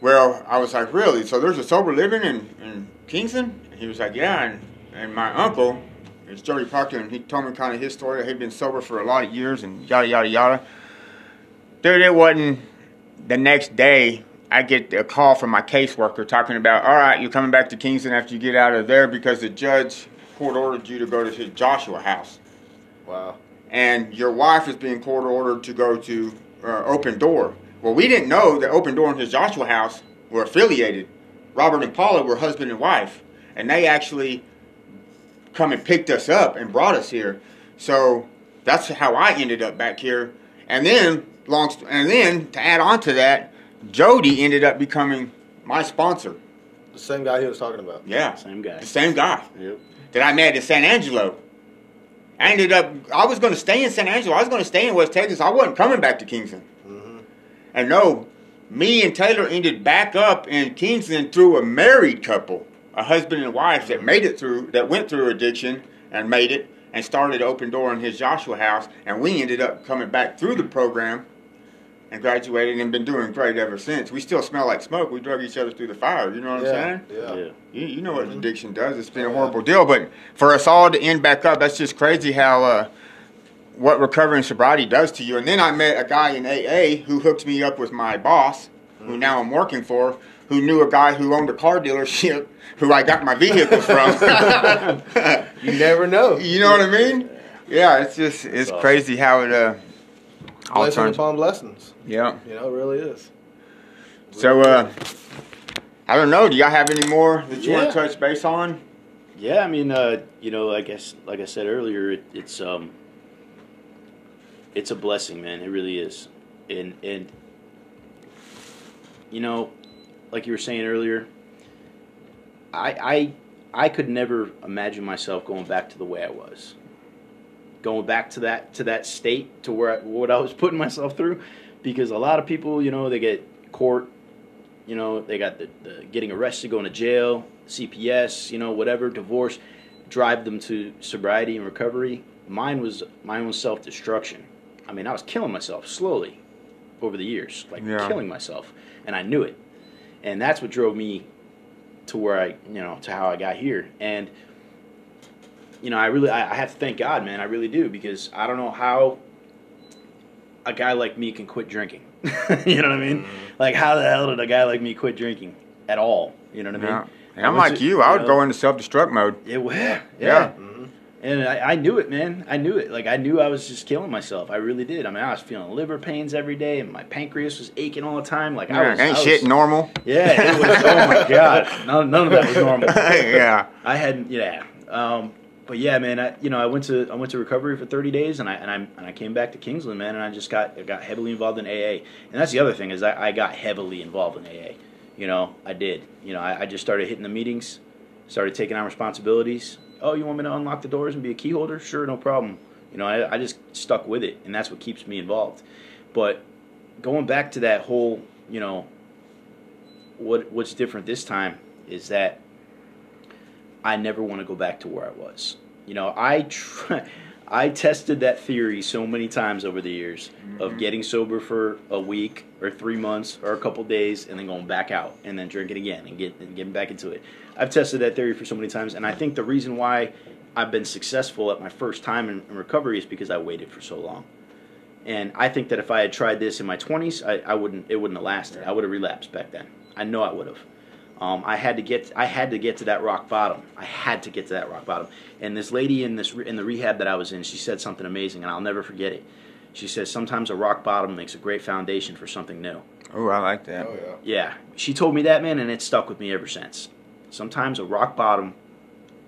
Well, I was like, really? So there's a sober living in Kingston? And he was like, yeah. And my uncle is Jody Proctor, and he told me kind of his story that he'd been sober for a lot of years and yada, yada, yada. Dude, it wasn't the next day I get a call from my caseworker talking about, all right, you're coming back to Kingston after you get out of there because the judge court ordered you to go to his Joshua house. Wow. And your wife is being court ordered to go to Open Door. Well, we didn't know that Open Door and his Joshua house were affiliated. Robert and Paula were husband and wife, and they actually come and picked us up and brought us here. So that's how I ended up back here. And then, to add on to that, Jody ended up becoming my sponsor. The same guy he was talking about. Yeah. Same guy. The same guy. Yep. That I met in San Angelo. I was going to stay in San Angelo. I was going to stay in West Texas. I wasn't coming back to Kingston. Mm-hmm. And no, me and Taylor ended back up in Kingston through a married couple, a husband and wife that made it through, that went through addiction and made it and started Open Door in his Joshua house. And we ended up coming back through the program and graduated and been doing great ever since. We still smell like smoke. We drug each other through the fire. You know what I'm saying? Yeah. You know what addiction does. It's been a horrible deal. But for us all to end back up, that's just crazy how what recovering sobriety does to you. And then I met a guy in AA who hooked me up with my boss, who now I'm working for, who knew a guy who owned a car dealership who I got my vehicle from. You never know. You know what I mean? Yeah, it's awesome. Crazy how it blessing upon blessings. Yeah. You know, it really is. So, I don't know. Do y'all have any more that you want to touch base on? Yeah, I mean, you know, I guess, like I said earlier, it's a blessing, man. It really is. And you know, like you were saying earlier, I could never imagine myself going back to the way I was. Going back to that state, to where what I was putting myself through, because a lot of people, you know, they get court, you know, they got the getting arrested, going to jail, CPS, you know, whatever, divorce, drive them to sobriety and recovery. Mine was self-destruction. I mean, I was killing myself slowly over the years, killing myself, and I knew it, and that's what drove me to where I, you know, to how I got here. And you know, I have to thank God, man. I really do, because I don't know how a guy like me can quit drinking. You know what I mean? Like, how the hell did a guy like me quit drinking at all? You know what I mean? And I'm like you. I would go into self-destruct mode. Yeah. Mm-hmm. And I knew it, man. I knew it. Like, I knew I was just killing myself. I really did. I mean, I was feeling liver pains every day, and my pancreas was aching all the time. Like, shit normal. Yeah, it was. Oh, my God. None of that was normal. Yeah. I hadn't, but yeah, man, I went to recovery for 30 days, and I came back to Kingsland, man, and I got heavily involved in AA. And that's the other thing, is I got heavily involved in AA. You know, I did. You know, I just started hitting the meetings, started taking on responsibilities. Oh, you want me to unlock the doors and be a key holder? Sure, no problem. You know, I just stuck with it, and that's what keeps me involved. But going back to that whole, you know, what's different this time is that I never want to go back to where I was. You know, I tested that theory so many times over the years of getting sober for a week or 3 months or a couple days and then going back out and then drinking again and getting back into it. I've tested that theory for so many times, and I think the reason why I've been successful at my first time in recovery is because I waited for so long. And I think that if I had tried this in my 20s, it wouldn't have lasted. I would have relapsed back then. I know I would have. I had to get to that rock bottom. And this lady in the rehab that I was in, she said something amazing, and I'll never forget it. She says, sometimes a rock bottom makes a great foundation for something new. Oh, I like that. Oh, yeah. She told me that, man, and it's stuck with me ever since. Sometimes a rock bottom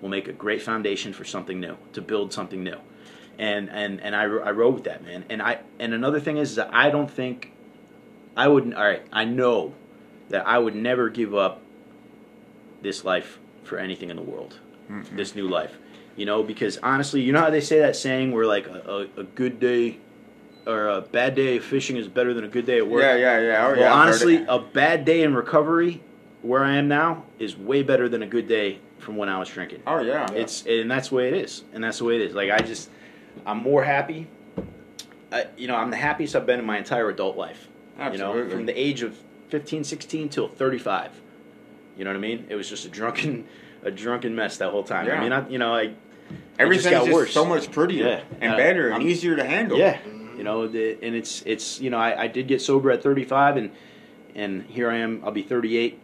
will make a great foundation for something new, to build something new. And I rode with that, man. And another thing is that I don't think I wouldn't. All right, I know that I would never give up this life for anything in the world. This new life. You know, because honestly, you know how they say that saying where like a good day or a bad day of fishing is better than a good day at work? Yeah. Well, honestly, a bad day in recovery where I am now is way better than a good day from when I was drinking. Oh, yeah. And that's the way it is. And that's the way it is. Like, I'm more happy. I'm the happiest I've been in my entire adult life. Absolutely. You know, from the age of 15, 16 till 35. You know what I mean? It was just a drunken mess that whole time. Yeah. I mean, everything's just so much prettier and better and easier to handle. Yeah, you know, it's you know, I did get sober at 35, and here I am. I'll be 38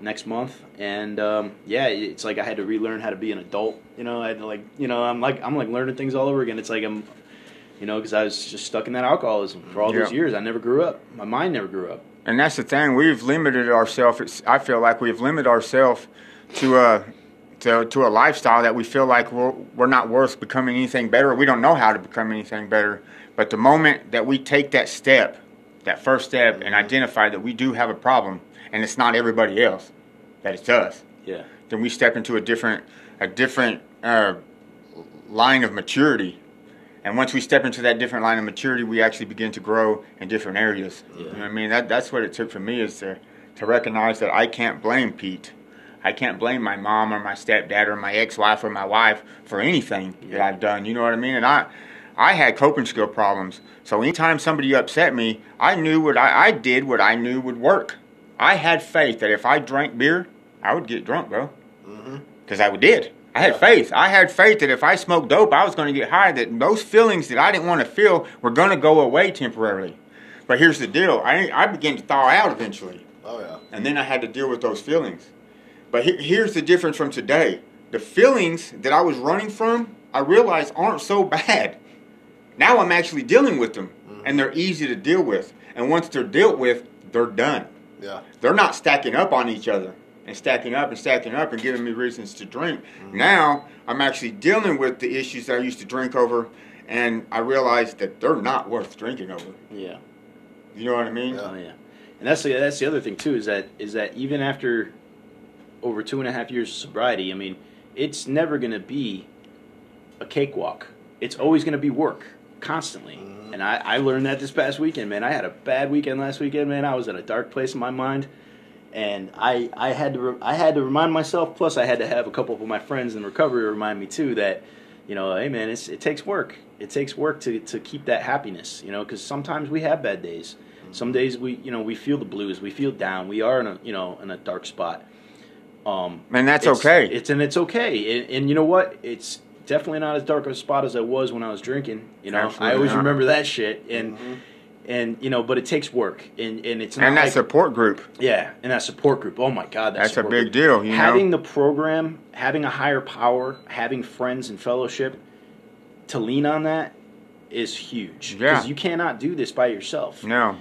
next month, and it's like I had to relearn how to be an adult. You know, I had to I'm learning things all over again. It's like I'm, you know, because I was just stuck in that alcoholism for all those years. I never grew up. My mind never grew up. And that's the thing. We've limited ourselves. I feel like we've limited ourselves to a lifestyle that we feel like we're not worth becoming anything better. We don't know how to become anything better. But the moment that we take that step, that first step, and identify that we do have a problem, and it's not everybody else, that it's us, then we step into a different line of maturity. And once we step into that different line of maturity, we actually begin to grow in different areas. Yeah. You know what I mean? That's what it took for me, is to recognize that I can't blame Pete. I can't blame my mom or my stepdad or my ex-wife or my wife for anything that I've done. You know what I mean? And I had coping skill problems. So anytime somebody upset me, I knew what I knew would work. I had faith that if I drank beer, I would get drunk, bro. Mm-hmm. Because I did. I had faith. I had faith that if I smoked dope, I was going to get high, that those feelings that I didn't want to feel were going to go away temporarily. But here's the deal. I began to thaw out eventually. Oh, yeah. And then I had to deal with those feelings. But here's the difference from today. The feelings that I was running from, I realized aren't so bad. Now I'm actually dealing with them, and they're easy to deal with. And once they're dealt with, they're done. Yeah. They're not stacking up on each other and stacking up and giving me reasons to drink. Mm-hmm. Now I'm actually dealing with the issues that I used to drink over, and I realized that they're not worth drinking over. Yeah. You know what I mean? Oh, yeah. And that's the other thing, too, is that even after over 2.5 years of sobriety, I mean, it's never going to be a cakewalk. It's always going to be work, constantly. Mm-hmm. And I learned that this past weekend, man. I had a bad weekend last weekend, man. I was in a dark place in my mind, and I had to remind myself, plus I had to have a couple of my friends in recovery remind me, too, that, you know, hey, man, it takes work. It takes work to keep that happiness, you know, because sometimes we have bad days. Mm-hmm. Some days we feel the blues. We feel down. We are in a dark spot. And that's okay. It's okay. And you know what? It's definitely not as dark a spot as I was when I was drinking. You know, absolutely I always remember that shit. And you know, but it takes work. And it's not that support group. Yeah, and that support group. Oh my God, that's a big deal. You having know? The program, having a higher power, having friends and fellowship to lean on, that is huge. Yeah, because you cannot do this by yourself. No,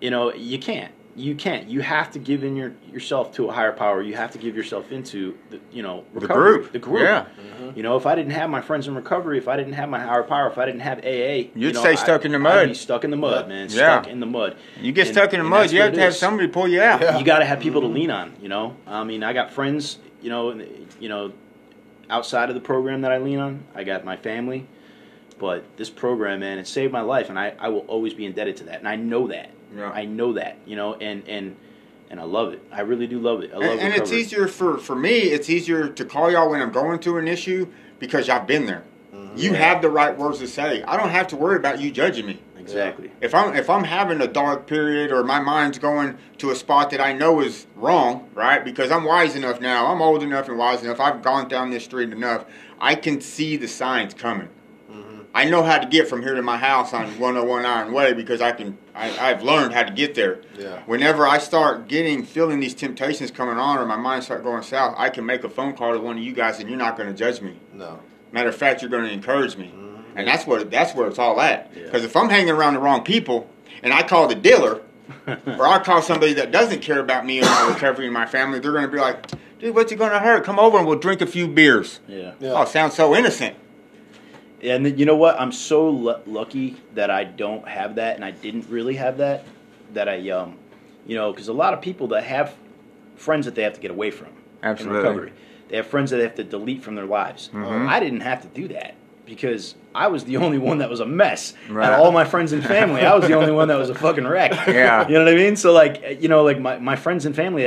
you know you can't. You can't. You have to give in yourself to a higher power. You have to give yourself into the, you know, recovery. The group. Yeah. Mm-hmm. You know, if I didn't have my friends in recovery, if I didn't have my higher power, if I didn't have AA, you'd stay stuck in the mud. I'd be stuck in the mud, man. Yeah. Stuck in the mud. You get stuck in the mud. You have to have somebody pull you out. Yeah. You got to have people to lean on. You know, I mean, I got friends. You know, outside of the program that I lean on, I got my family. But this program, man, it saved my life, and I will always be indebted to that, and I know that. Yeah. I know that, you know, and I love it. I really do love it. I love it. And it's easier for me, it's easier to call y'all when I'm going through an issue because I've been there. Mm-hmm. You have the right words to say. I don't have to worry about you judging me. Exactly. If I'm having a dark period or my mind's going to a spot that I know is wrong, right? Because I'm wise enough now. I'm old enough and wise enough. I've gone down this street enough. I can see the signs coming. I know how to get from here to my house on 101 Iron Way because I've learned how to get there. Yeah. Whenever I start feeling these temptations coming on or my mind start going south, I can make a phone call to one of you guys and you're not going to judge me. No. Matter of fact, you're going to encourage me. Mm-hmm. And that's where it's all at. Because if I'm hanging around the wrong people and I call the dealer or I call somebody that doesn't care about me and my recovery and my family, they're going to be like, dude, what's it going to hurt? Come over and we'll drink a few beers. Yeah. Oh, it sounds so innocent. And then, you know what? I'm so lucky that I don't have that, and I didn't really have that. That I, you know, because a lot of people that have friends that they have to get away from. Absolutely. In recovery, They have friends that they have to delete from their lives. Mm-hmm. I didn't have to do that because I was the only one that was a mess. Right. Out of all my friends and family, I was the only one that was a fucking wreck. Yeah. You know what I mean? So, like, you know, like my friends and family,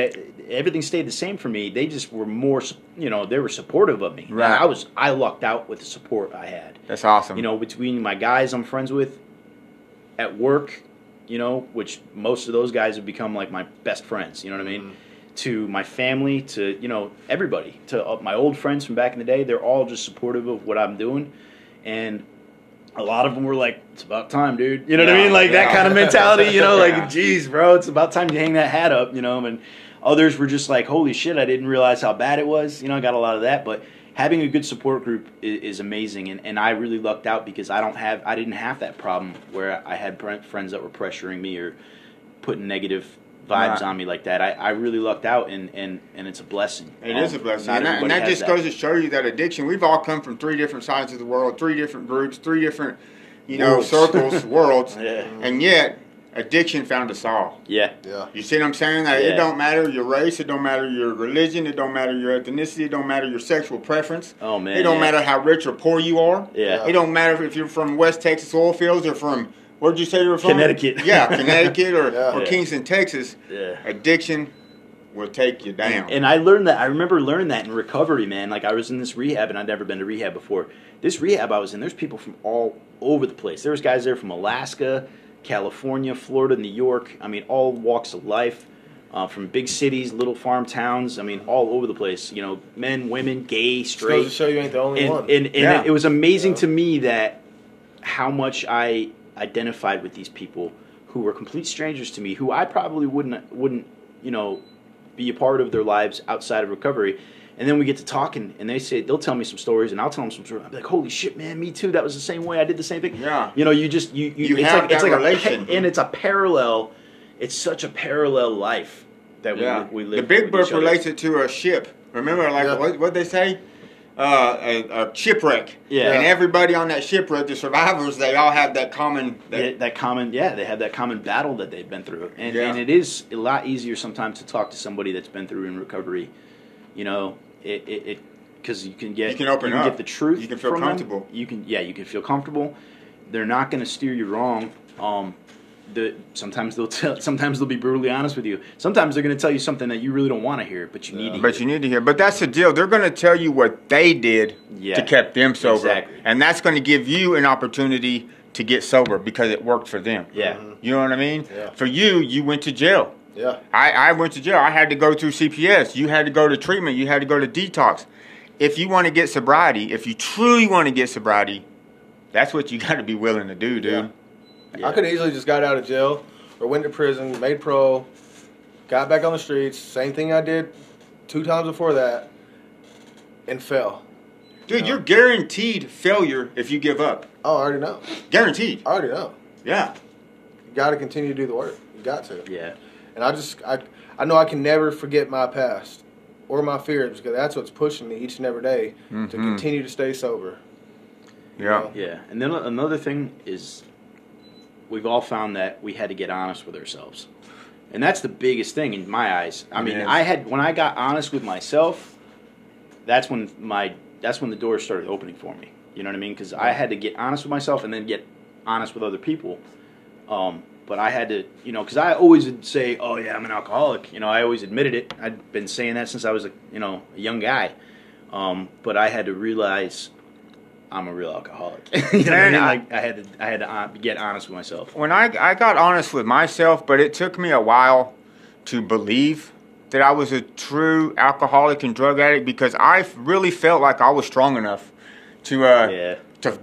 everything stayed the same for me. They just were more, you know, they were supportive of me. Right. And I lucked out with the support I had. That's awesome. You know, between my guys I'm friends with at work, you know, which most of those guys have become like my best friends. You know what I mean? Mm-hmm. To my family, to, you know, everybody, to my old friends from back in the day, they're all just supportive of what I'm doing. And a lot of them were like, it's about time, dude. You know what I mean? Like that kind of mentality, you know, like, geez, bro, it's about time you hang that hat up, you know. And others were just like, holy shit, I didn't realize how bad it was. You know, I got a lot of that. But having a good support group is amazing. And I really lucked out because I didn't have that problem where I had friends that were pressuring me or putting negative vibes on me like that. I really lucked out, and it's a blessing. It is a blessing. And that just goes to show you that addiction, we've all come from three different sides of the world, three different groups, three different, you know, circles, worlds, and yet addiction found us all. Yeah. Yeah. You see what I'm saying? Like, it don't matter your race, it don't matter your religion, it don't matter your ethnicity, it don't matter your sexual preference. Oh, man. It don't matter how rich or poor you are. Yeah. It don't matter if you're from West Texas oil fields or from... Where'd you say you were from? Connecticut. Yeah, Connecticut or Kingston, Texas. Yeah. Addiction will take you down. And I learned that. I remember learning that in recovery, man. Like, I was in this rehab, and I'd never been to rehab before. This rehab I was in, there's people from all over the place. There was guys there from Alaska, California, Florida, New York. I mean, all walks of life, from big cities, little farm towns. I mean, all over the place. You know, men, women, gay, straight. Just goes to show you ain't the only one. And it was amazing to me that how much I identified with these people who were complete strangers to me, who I probably wouldn't, you know, be a part of their lives outside of recovery. And then we get to talking, and they'll tell me some stories, and I'll tell them some stories. I'm like, holy shit, man, me too. That was the same way. I did the same thing. Yeah. You know, you just you have like, that relation, and it's a parallel. It's such a parallel life that we live. The Big Book relates it to a ship. Remember, like what they say. A shipwreck, and everybody on that shipwreck, the survivors, they all have they have that common battle that they've been through, and it is a lot easier sometimes to talk to somebody that's been through in recovery, you know, because you can get the truth, you can feel comfortable, you can feel comfortable. They're not going to steer you wrong. Sometimes they'll be brutally honest with you. Sometimes they're going to tell you something that you really don't want to hear, but you need to hear. But you need to hear. But that's the deal. They're going to tell you what they did to keep them sober. Exactly. And that's going to give you an opportunity to get sober because it worked for them. Yeah. Mm-hmm. You know what I mean? Yeah. For you went to jail. Yeah. I went to jail. I had to go through CPS. You had to go to treatment. You had to go to detox. If you want to get sobriety, if you truly want to get sobriety, that's what you got to be willing to do, dude. Yeah. Yeah. I could have easily just got out of jail or went to prison, made parole, got back on the streets, same thing I did 2 times before that, and fell. Dude, you're guaranteed failure if you give up. Oh, I already know. Guaranteed. I already know. Yeah. You got to continue to do the work. You got to. Yeah. And I know I can never forget my past or my fears because that's what's pushing me each and every day to continue to stay sober. Yeah. You know? Yeah. And then another thing is... We've all found that we had to get honest with ourselves. And that's the biggest thing in my eyes. I mean, when I got honest with myself, that's when the doors started opening for me. You know what I mean? Because I had to get honest with myself and then get honest with other people. But I had to, you know, because I always would say, oh, yeah, I'm an alcoholic. You know, I always admitted it. I'd been saying that since I was, a young guy. But I had to realize... I'm a real alcoholic. You know what I mean? Like I had to get honest with myself. When I got honest with myself, but it took me a while to believe that I was a true alcoholic and drug addict because I really felt like I was strong enough to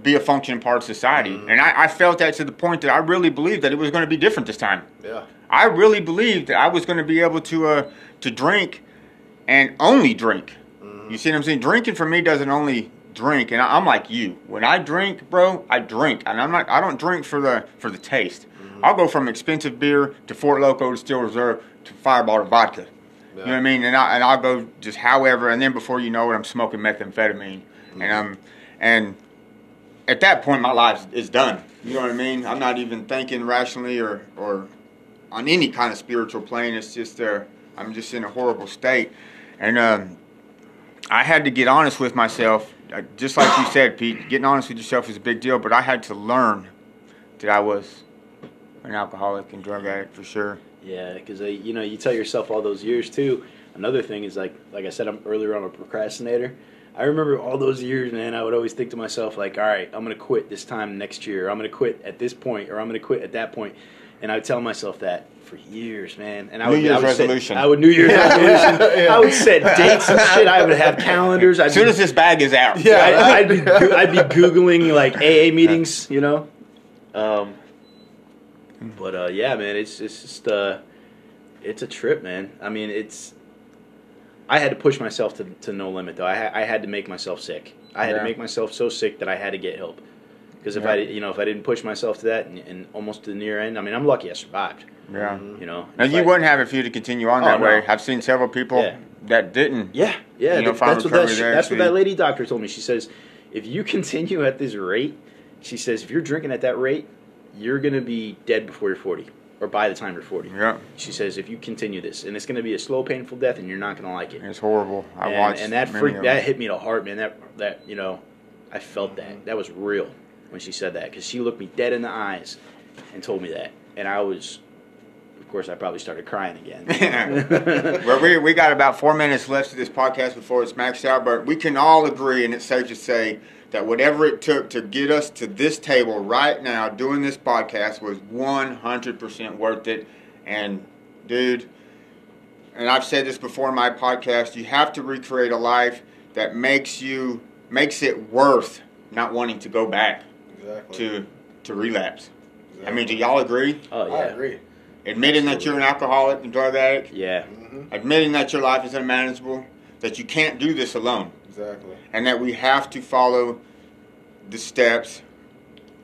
be a functioning part of society. Mm-hmm. And I felt that to the point that I really believed that it was going to be different this time. Yeah. I really believed that I was going to be able to drink and only drink. Mm-hmm. You see what I'm saying? Drinking for me doesn't only... drink, and I'm like you. When I drink, bro, I drink, and I'm not. I don't drink for the taste. Mm-hmm. I'll go from expensive beer to Four Loko to Steel Reserve to Fireball to vodka. Yeah. You know what I mean? And I'll go just however, and then before you know it, I'm smoking methamphetamine, and at that point, my life is done. You know what I mean? I'm not even thinking rationally or on any kind of spiritual plane. It's just I'm just in a horrible state, and I had to get honest with myself. Just like you said, Pete, getting honest with yourself is a big deal, but I had to learn that I was an alcoholic and drug addict for sure. Yeah, because, you know, you tell yourself all those years, too. Another thing is, like I said, I'm earlier on a procrastinator. I remember all those years, man, I would always think to myself, like, all right, I'm going to quit this time next year. Or I'm going to quit at this point, or I'm going to quit at that point. And I would tell myself that for years, man. And I would New Year's resolution. I would set dates and shit. I would have calendars. As soon as this bag is out. Yeah. I'd be Googling, like, AA meetings, you know. But, yeah, man, it's just it's a trip, man. I mean, it's – I had to push myself to no limit, though. I had to make myself sick. I had to make myself so sick that I had to get help. Because if I, you know, if I didn't push myself to that and almost to the near end, I mean, I'm lucky I survived. Yeah. You know. Now, you wouldn't have it if you to continue on that way. I've seen several people that didn't. Yeah, yeah. You know, that's what that lady doctor told me. She says, if you continue at this rate, she says, if you're drinking at that rate, you're going to be dead before you're 40 or by the time you're 40. Yeah. She says, if you continue this, and it's going to be a slow, painful death, and you're not going to like it. It's horrible. I watched. And that freaked, that hit me to the heart, man. That, you know, I felt that. That was real when she said that, because she looked me dead in the eyes and told me that. And I was, of course, I probably started crying again. Well, we got about 4 minutes left of this podcast before it's maxed out, but we can all agree, and it's safe to say, that whatever it took to get us to this table right now doing this podcast was 100% worth it. And, dude, and I've said this before in my podcast, you have to recreate a life that makes it worth not wanting to go back to relapse. Exactly. I mean, do y'all agree? Oh, yeah. I agree. Admitting that you're an alcoholic and drug addict. Yeah. Mm-hmm. Admitting that your life is unmanageable, that you can't do this alone. Exactly. And that we have to follow the steps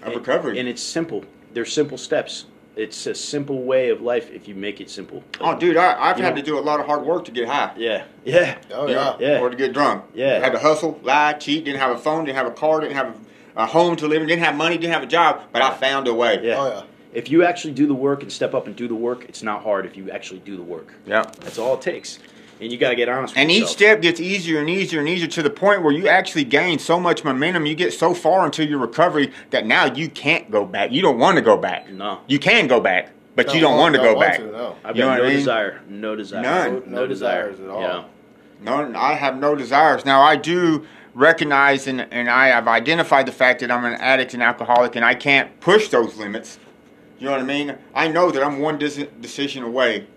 of recovery. And it's simple. They're simple steps. It's a simple way of life if you make it simple. Oh, dude, I've had to do a lot of hard work to get high. Yeah. Yeah. Oh, yeah. Yeah. Or to get drunk. Yeah. I had to hustle, lie, cheat, didn't have a phone, didn't have a car, didn't have a home to live in, didn't have money, didn't have a job, but I found a way. Yeah. Oh, yeah. If you actually do the work and step up and do the work, it's not hard if you actually do the work. Yeah. That's all it takes. And you got to get honest with yourself. Each step gets easier and easier and easier to the point where you actually gain so much momentum. You get so far into your recovery that now you can't go back. You don't want to go back. No. You can go back, but you don't want to go back. No. I've got no desire. No desire. None. No desires at all. Yeah. No, I have no desires. Now, I do recognize and I have identified the fact that I'm an addict and alcoholic and I can't push those limits. You know what I mean? I know that I'm one decision away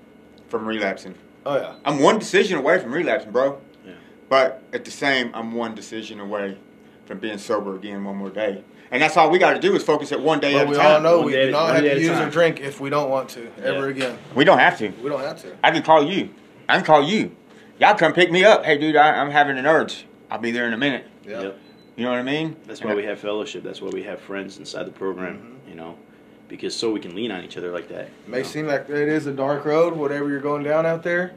from relapsing. Oh, yeah. I'm one decision away from relapsing, bro. Yeah. But at the same, I'm one decision away from being sober again one more day. And that's all we got to do is focus at one day at a time. We all know we do not have to use or drink if we don't want to ever again. We don't have to. We don't have to. I can call you. I can call you. Y'all come pick me up. Hey, dude, I'm having an urge. I'll be there in a minute. Yeah. Yep. You know what I mean? That's why we have fellowship. That's why we have friends inside the program, you know. Because so we can lean on each other like that. It may seem like it is a dark road, whatever you're going down out there.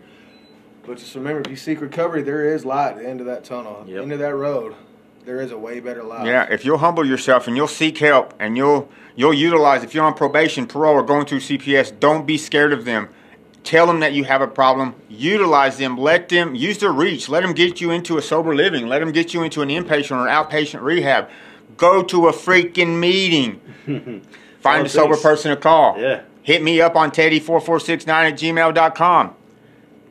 But just remember, if you seek recovery, there is light at the end of that tunnel. Yep. End of that road, there is a way better life. Yeah, if you'll humble yourself and you'll seek help and you'll utilize, if you're on probation, parole, or going through CPS, don't be scared of them. Tell them that you have a problem. Utilize them. Let them use their reach. Let them get you into a sober living. Let them get you into an inpatient or an outpatient rehab. Go to a freaking meeting. Find a sober person to call. Yeah. Hit me up on teddy4469@gmail.com.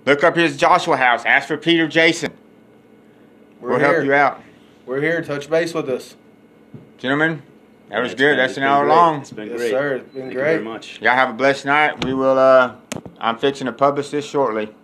Look up his Joshua House. Ask for Peter Jason. We'll help you out. We're here. Touch base with us. Gentlemen, that was good. That's an hour long. It's been great. Yes, sir. It's been great. Thank you very much. Y'all have a blessed night. I'm fixing to publish this shortly.